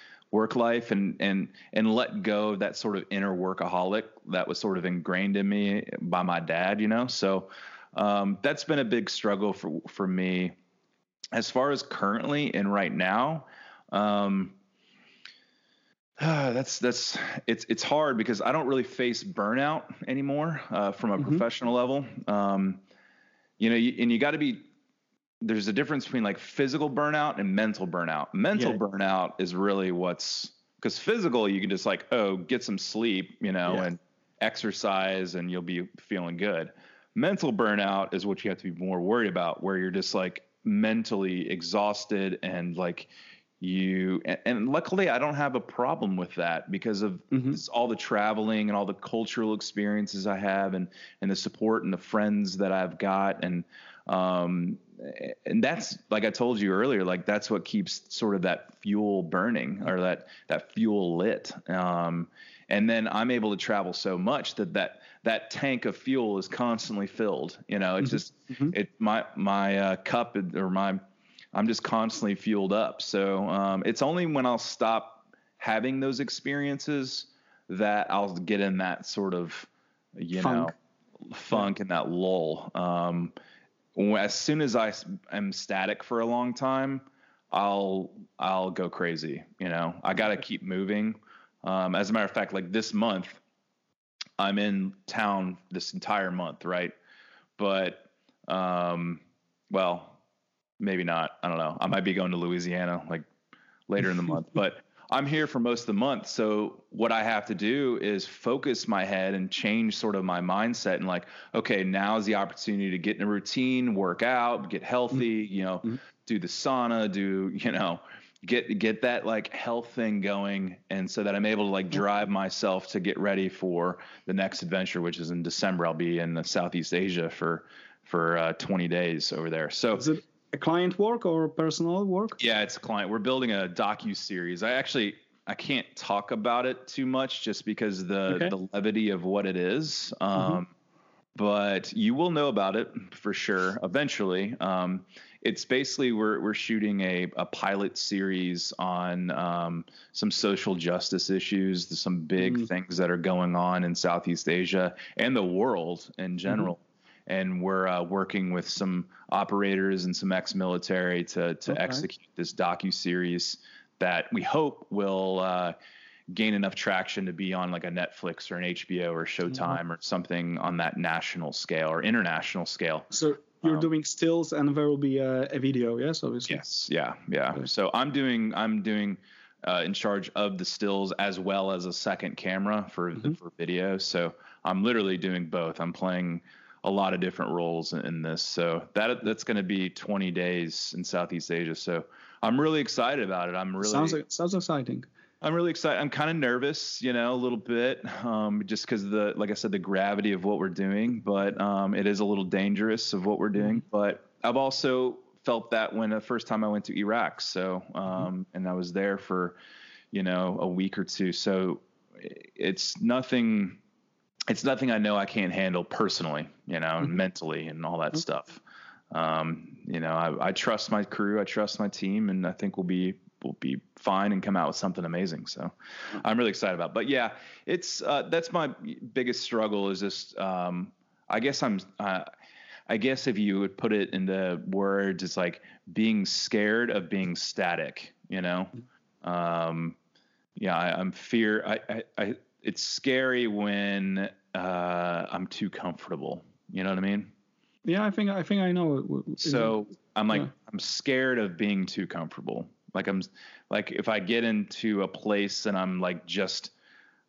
life and let go of that sort of inner workaholic that was sort of ingrained in me by my dad, you know? So, that's been a big struggle for me as far as currently and right now. It's hard because I don't really face burnout anymore, from a mm-hmm. professional level. You know, and you got to be, there's a difference between like physical burnout and mental burnout. Mental burnout is really because physical, you can just like, oh, get some sleep, you know, and exercise and you'll be feeling good. Mental burnout is what you have to be more worried about, where you're just like mentally exhausted and like and luckily I don't have a problem with that because of mm-hmm. all the traveling and all the cultural experiences I have and the support and the friends that I've got. And that's, like I told you earlier, like that's what keeps sort of that fuel burning or that fuel lit. And then I'm able to travel so much that tank of fuel is constantly filled. You know, it's mm-hmm. just my cup or I'm just constantly fueled up. So it's only when I'll stop having those experiences that I'll get in that sort of, you know, funk and that lull. As soon as I am static for a long time, I'll go crazy. You know, I got to keep moving. As a matter of fact, like this month, I'm in town this entire month. Right. But, well, maybe not. I don't know. I might be going to Louisiana like later in the month, but I'm here for most of the month. So what I have to do is focus my head and change sort of my mindset and like, okay, now is the opportunity to get in a routine, work out, get healthy, you know, mm-hmm. do the sauna, you know, get that like health thing going. And so that I'm able to like drive myself to get ready for the next adventure, which is in December. I'll be in Southeast Asia for 20 days over there. So is it a client work or personal work? Yeah, it's a client. We're building a docu-series. I can't talk about it too much just because the levity of what it is. Mm-hmm. But you will know about it for sure eventually. It's basically we're shooting a pilot series on some social justice issues, some big things that are going on in Southeast Asia and the world in general. Mm-hmm. And we're working with some operators and some ex-military to execute this docuseries that we hope will gain enough traction to be on like a Netflix or an HBO or Showtime or something on that national scale or international scale. So you're doing stills and there will be a video, yes, obviously. Yes, yeah, yeah. Okay. So I'm doing in charge of the stills as well as a second camera for video. So I'm literally doing both. I'm playing a lot of different roles in this. So that's going to be 20 days in Southeast Asia. So I'm really excited about it. Sounds exciting. I'm really excited. I'm kind of nervous, a little bit, just because like I said, the gravity of what we're doing, but it is a little dangerous of what we're doing. But I've also felt that when the first time I went to Iraq. So, and I was there for, a week or two. So it's nothing I know I can't handle personally, and mentally and all that stuff. I trust my crew, I trust my team, and I think we'll be fine and come out with something amazing. So I'm really excited about it. But yeah, it's, that's my biggest struggle is just, I guess if you would put it in the words, it's like being scared of being static, I'm fear. It's scary when I'm too comfortable. You know what I mean? Yeah, I think I know. So I'm like, yeah. I'm scared of being too comfortable. Like if I get into a place and I'm like just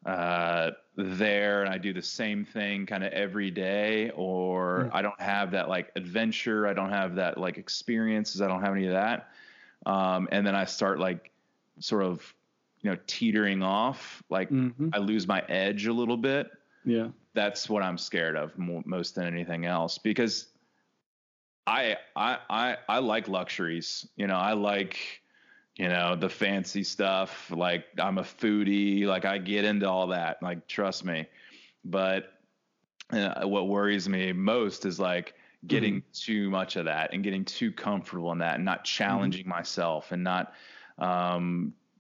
there and I do the same thing kind of every day, or I don't have that like adventure. I don't have that like experiences. I don't have any of that. And then I start like sort of, teetering off, like I lose my edge a little bit. Yeah. That's what I'm scared of most than anything else, because I like luxuries, I like, the fancy stuff. Like I'm a foodie, like I get into all that, like, trust me. But what worries me most is like getting too much of that and getting too comfortable in that and not challenging myself and not,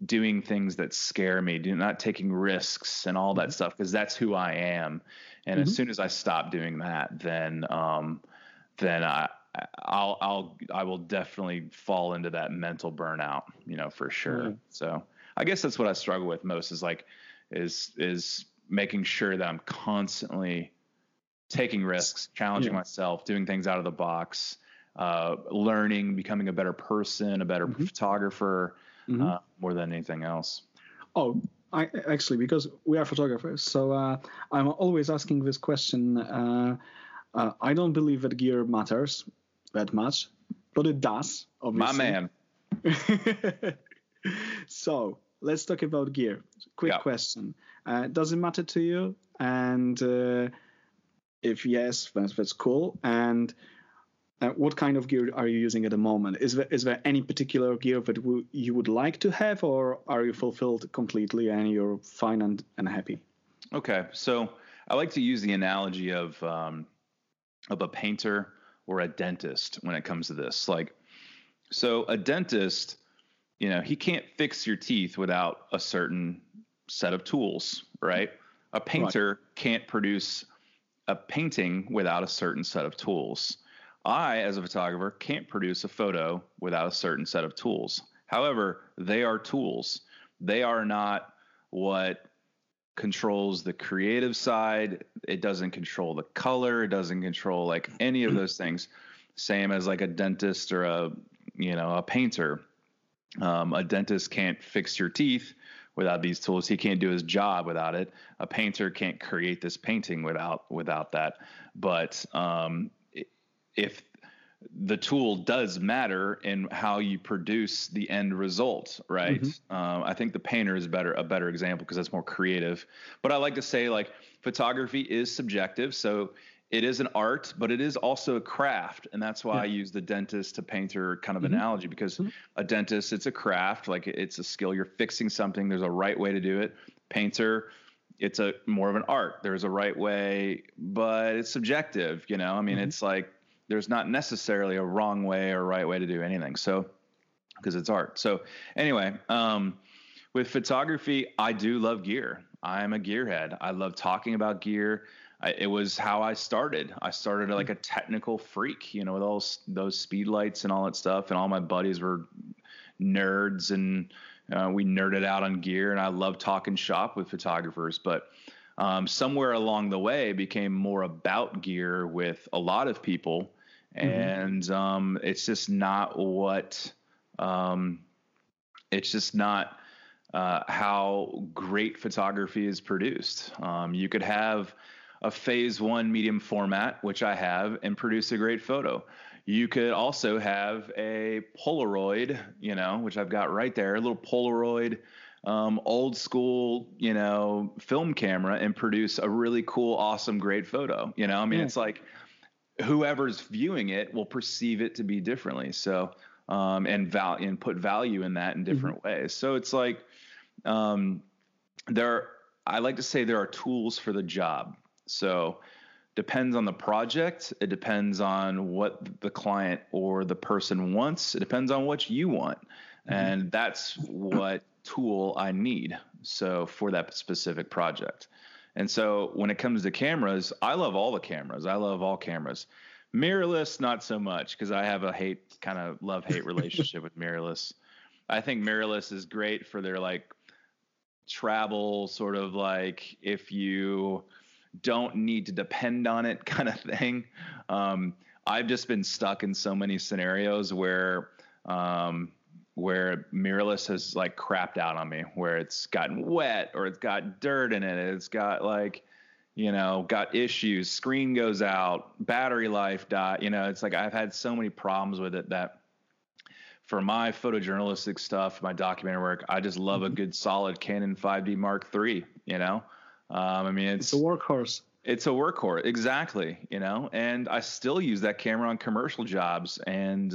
doing things that scare me, not taking risks and all that stuff. Cause that's who I am. And as soon as I stop doing that, then I will definitely fall into that mental burnout, for sure. Yeah. So I guess that's what I struggle with most is like, is making sure that I'm constantly taking risks, challenging myself, doing things out of the box, learning, becoming a better person, a better photographer, more than anything else. Oh, I actually, because we are photographers, so I'm always asking this question. I don't believe that gear matters that much, but it does, obviously. My man. So let's talk about gear. Quick question. Does it matter to you? And if yes, that's cool. And what kind of gear are you using at the moment? Is there any particular gear that you would like to have, or are you fulfilled completely and you're fine and happy? Okay. So I like to use the analogy of a painter or a dentist when it comes to this. Like, so a dentist, he can't fix your teeth without a certain set of tools, right? A painter can't produce a painting without a certain set of tools. I, as a photographer, can't produce a photo without a certain set of tools. However, they are tools. They are not what controls the creative side. It doesn't control the color. It doesn't control like any of those things. Same as like a dentist or a painter. A dentist can't fix your teeth without these tools. He can't do his job without it. A painter can't create this painting without that. But, if the tool does matter in how you produce the end result, right? I think the painter is a better example because that's more creative. But I like to say like photography is subjective. So it is an art, but it is also a craft. And that's why I use the dentist to painter kind of analogy, because a dentist, it's a craft, like it's a skill. You're fixing something. There's a right way to do it. Painter, it's a more of an art. There's a right way, but it's subjective. I mean, it's like, there's not necessarily a wrong way or right way to do anything. So, because it's art. So anyway, with photography, I do love gear. I'm a gearhead. I love talking about gear. It was how I started. I started like a technical freak, with all those speed lights and all that stuff. And all my buddies were nerds and we nerded out on gear. And I love talking shop with photographers, but somewhere along the way became more about gear with a lot of people. And it's just not how great photography is produced. You could have a phase one medium format, which I have, and produce a great photo. You could also have a Polaroid, you know, which I've got right there, a little Polaroid, old school, you know, film camera, and produce a really cool, awesome, great photo. You know, I mean, It's like whoever's viewing it will perceive it to be differently. So, and put value in that in different ways. So it's like, I like to say there are tools for the job. So depends on the project. It depends on what the client or the person wants. It depends on what you want. And that's what tool I need. So for that specific project. And so when it comes to cameras, I love all the cameras. I love all cameras. Mirrorless, not so much, because I have a love-hate relationship with mirrorless. I think mirrorless is great for their like travel, sort of like if you don't need to depend on it kind of thing. I've just been stuck in so many scenarios where mirrorless has like crapped out on me, where it's gotten wet or it's got dirt in it. It's got like, you know, got issues, screen goes out, battery life die. You know, it's like, I've had so many problems with it that for my photojournalistic stuff, my documentary work, I just love a good solid Canon 5D Mark III, you know? I mean, it's a workhorse. It's a workhorse. Exactly. You know, and I still use that camera on commercial jobs, and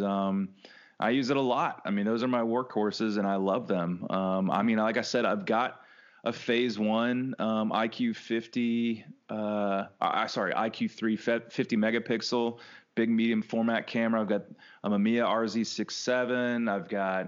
I use it a lot. I mean, those are my workhorses and I love them. I mean, like I said, I've got a phase one, IQ 3 50 megapixel, big medium format camera. I've got a Mamiya RZ67. I've got,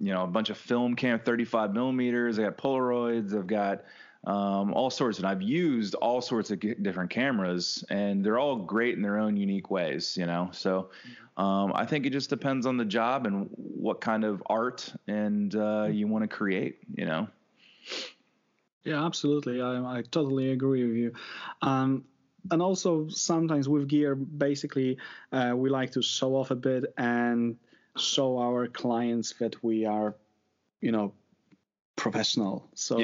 you know, a bunch of film cam, 35 millimeters. I got Polaroids. I've got, all sorts, and I've used all sorts of different cameras, and they're all great in their own unique ways, you know? So, I think it just depends on the job and what kind of art and, you want to create, you know? Yeah, absolutely. I totally agree with you. And also sometimes with gear, basically, we like to show off a bit and show our clients that we are, you know, professional. So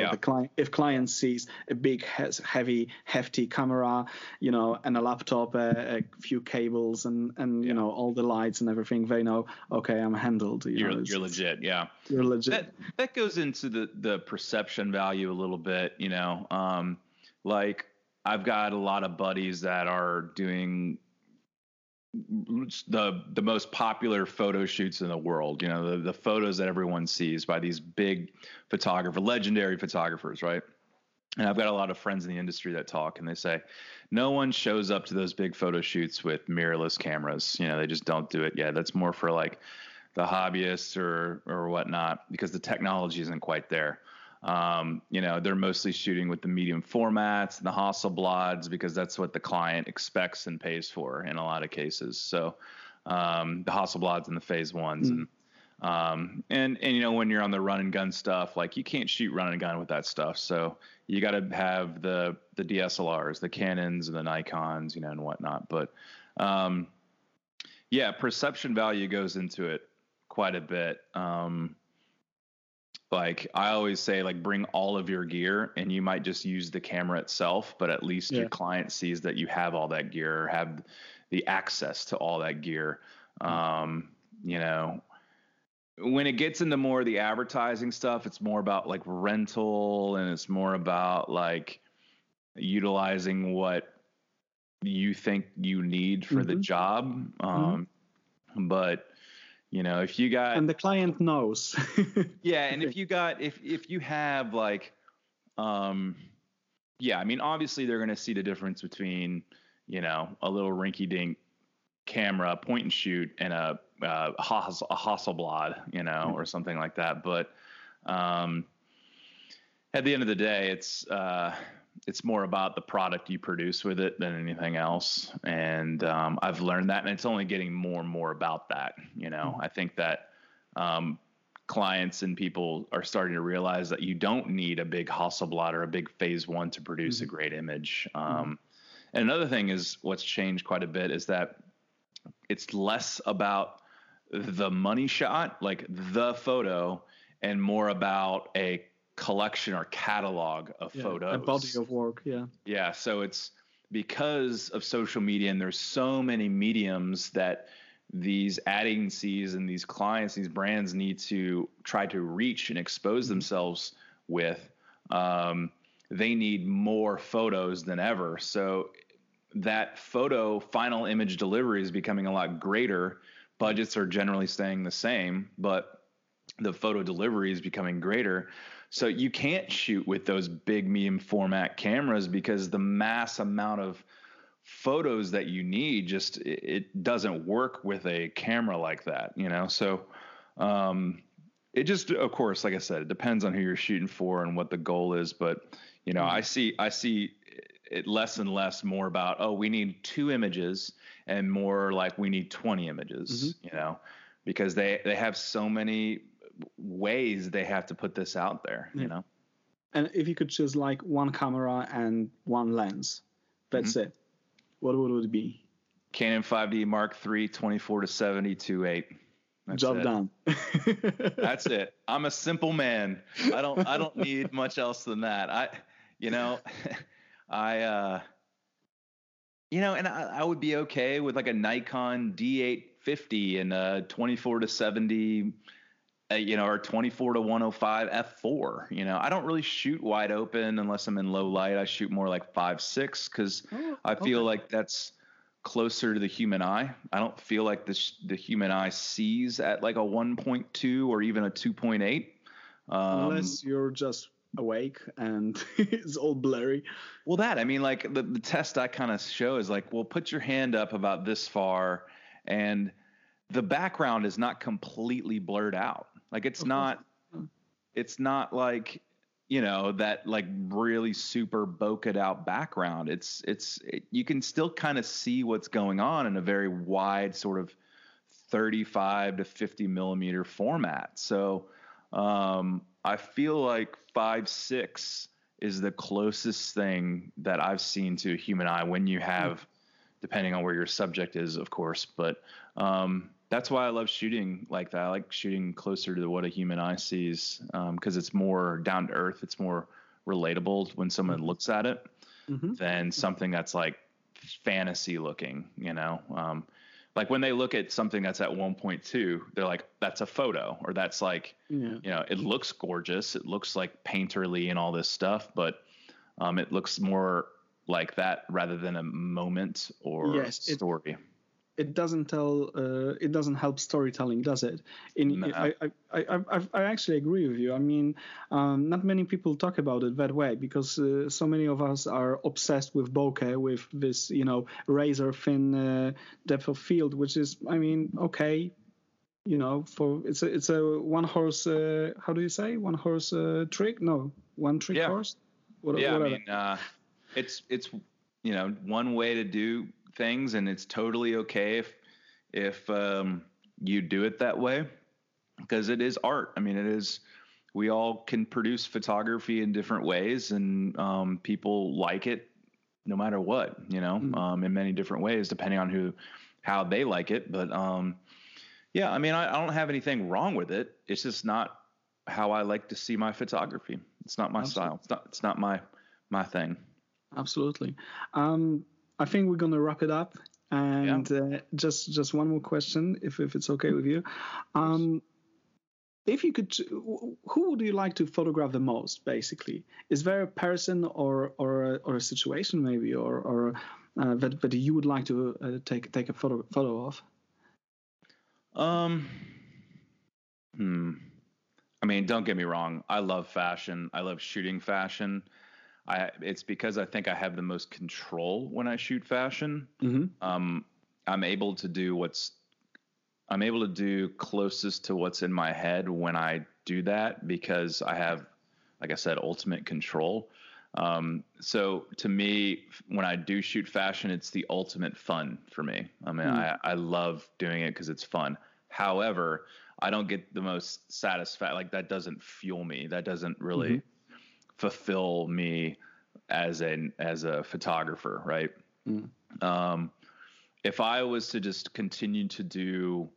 if client sees a big, heavy, hefty camera, you know, and a laptop, a few cables and you know, all the lights and everything, they know, okay, I'm handled. You're legit. Yeah. You're legit. That goes into the perception value a little bit, you know, like I've got a lot of buddies that are doing the most popular photo shoots in the world, you know, the photos that everyone sees by these big legendary photographers, right? And I've got a lot of friends in the industry that talk, and they say no one shows up to those big photo shoots with mirrorless cameras. You know, they just don't do it. Yeah, that's more for like the hobbyists or whatnot, because the technology isn't quite there. You know, they're mostly shooting with the medium formats and the Hasselblads, because that's what the client expects and pays for in a lot of cases. So, the Hasselblads and the phase ones, and you know, when you're on the run and gun stuff, like you can't shoot run and gun with that stuff. So you got to have the DSLRs, the Canons and the Nikons, you know, and whatnot. But, yeah, perception value goes into it quite a bit. Like I always say, like bring all of your gear, and you might just use the camera itself, but at least your client sees that you have all that gear, or have the access to all that gear. You know, when it gets into more of the advertising stuff, it's more about like rental, and it's more about like utilizing what you think you need for the job. But you know, if you got, and the client knows. Yeah. And if you have like, I mean, obviously they're going to see the difference between, you know, a little rinky dink camera point and shoot and a Hasselblad, you know, or something like that. But, at the end of the day, it's more about the product you produce with it than anything else. And, I've learned that, and it's only getting more and more about that. You know, I think that, clients and people are starting to realize that you don't need a big Hasselblad or a big phase one to produce a great image. And another thing is what's changed quite a bit is that it's less about the money shot, like the photo, and more about a collection or catalog of photos. A body of work, Yeah, so it's because of social media and there's so many mediums that these ad agencies and these clients, these brands need to try to reach and expose themselves with. They need more photos than ever. So that photo final image delivery is becoming a lot greater. Budgets are generally staying the same, but the photo delivery is becoming greater. So you can't shoot with those big medium format cameras because the mass amount of photos that you need, just it doesn't work with a camera like that, you know? So, it just, of course, like I said, it depends on who you're shooting for and what the goal is. But, you know, I see it less and less more about, oh, we need 2 images, and more like we need 20 images, you know, because they have so many ways they have to put this out there, you know? And if you could choose like one camera and one lens, that's it. What would it be? Canon 5D Mark III, 24-70 2.8. Job done. That's it. I'm a simple man. I don't need much else than that. I would be okay with like a Nikon D850 and a 24-70, or 24-105 f4. You know, I don't really shoot wide open unless I'm in low light. I shoot more like 5.6 because I feel like that's closer to the human eye. I don't feel like the human eye sees at like a 1.2 or even a 2.8. Unless you're just awake and it's all blurry. Well, that, I mean, like the test I kind of show is like, well, put your hand up about this far and the background is not completely blurred out. Like it's not like, you know, that like really super bokeh out background. You can still kind of see what's going on in a very wide sort of 35 to 50 millimeter format. So, I feel like 5.6 is the closest thing that I've seen to a human eye when you have, depending on where your subject is, of course, but, that's why I love shooting like that. I like shooting closer to what a human eye sees because it's more down to earth. It's more relatable when someone looks at it than something that's like fantasy looking, you know? Like when they look at something that's at 1.2, they're like, that's a photo, or that's like, you know, it looks gorgeous. It looks like painterly and all this stuff, but it looks more like that rather than a moment or a story. It doesn't tell. It doesn't help storytelling, does it? No. I actually agree with you. I mean, not many people talk about it that way because so many of us are obsessed with bokeh, with this, you know, razor thin depth of field, which is, I mean, okay, you know, for it's a one horse. How do you say one horse trick? No, one trick horse. Whatever. I mean, it's you know, one way to do things, and it's totally okay if you do it that way, because it is art. I mean, it is, we all can produce photography in different ways, and people like it no matter what, you know, in many different ways, depending on how they like it. But I mean, I don't have anything wrong with it. It's just not how I like to see my photography. It's not my style. It's not my thing. Absolutely. I think we're going to wrap it up, and just one more question, if it's okay with you. If you could, who would you like to photograph the most, basically? Is there a person or a situation maybe, or that you would like to take a photo of? I mean, don't get me wrong. I love fashion. I love shooting fashion. It's because I think I have the most control when I shoot fashion. I'm able to do closest to what's in my head when I do that, because I have, like I said, ultimate control. So to me, when I do shoot fashion, it's the ultimate fun for me. I mean, I love doing it because it's fun. However, I don't get the most satisfied. Like, that doesn't fuel me. That doesn't really fulfill me as a photographer, right? If I was to just continue to do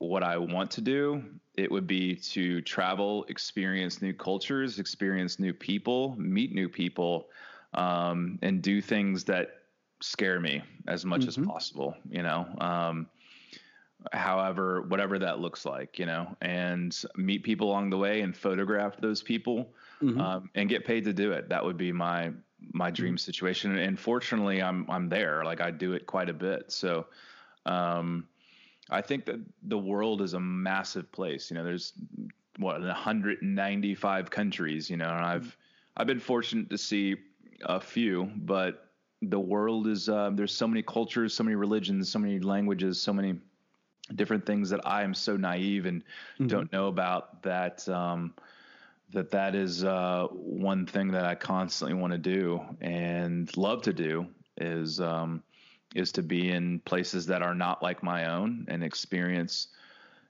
what I want to do, it would be to travel, experience new cultures, experience new people, meet new people, and do things that scare me as much as possible, you know, however, whatever that looks like, you know, and meet people along the way and photograph those people, and get paid to do it. That would be my dream situation. And fortunately I'm there, like I do it quite a bit. So, I think that the world is a massive place. You know, there's 195 countries, you know, and I've been fortunate to see a few, but the world is, there's so many cultures, so many religions, so many languages, so many different things that I am so naive and don't know about that, that is, one thing that I constantly want to do and love to do is to be in places that are not like my own and experience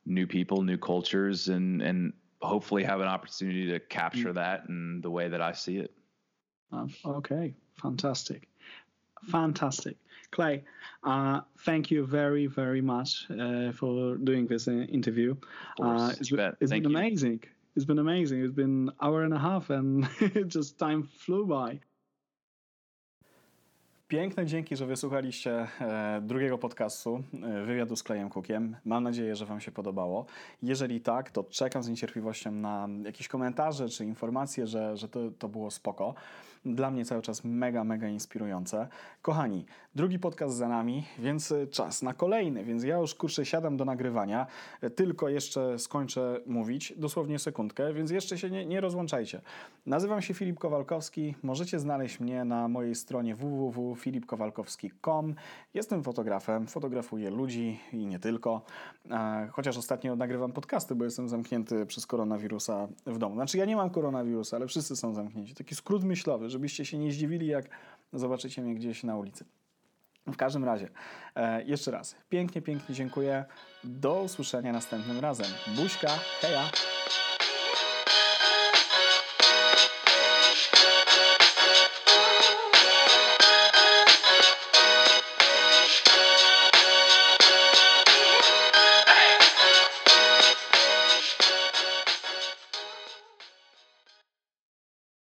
new people, new cultures, and hopefully have an opportunity to capture that in the way that I see it. Okay. Fantastic. Clay, thank you very, very much for doing this interview. Of course, it's been amazing. It's been amazing. It's been an hour and a half and just time flew by. Piękne dzięki, że wysłuchaliście drugiego podcastu, wywiadu z Clayem Cookiem. Mam nadzieję, że Wam się podobało. Jeżeli tak, to czekam z niecierpliwością na jakieś komentarze czy informacje, że to było spoko. Dla mnie cały czas mega, mega inspirujące. Kochani, drugi podcast za nami, więc czas na kolejny. Więc ja już, siadam do nagrywania. Tylko jeszcze skończę mówić, dosłownie sekundkę, więc jeszcze się nie rozłączajcie. Nazywam się Filip Kowalkowski. Możecie znaleźć mnie na mojej stronie www.filipkowalkowski.com. Jestem fotografem, fotografuję ludzi i nie tylko. Chociaż ostatnio nagrywam podcasty, bo jestem zamknięty przez koronawirusa w domu. Znaczy ja nie mam koronawirusa, ale wszyscy są zamknięci. Taki skrót myślowy, żebyście się nie zdziwili, jak zobaczycie mnie gdzieś na ulicy. W każdym razie, jeszcze raz, pięknie dziękuję. Do usłyszenia następnym razem. Buźka, heja!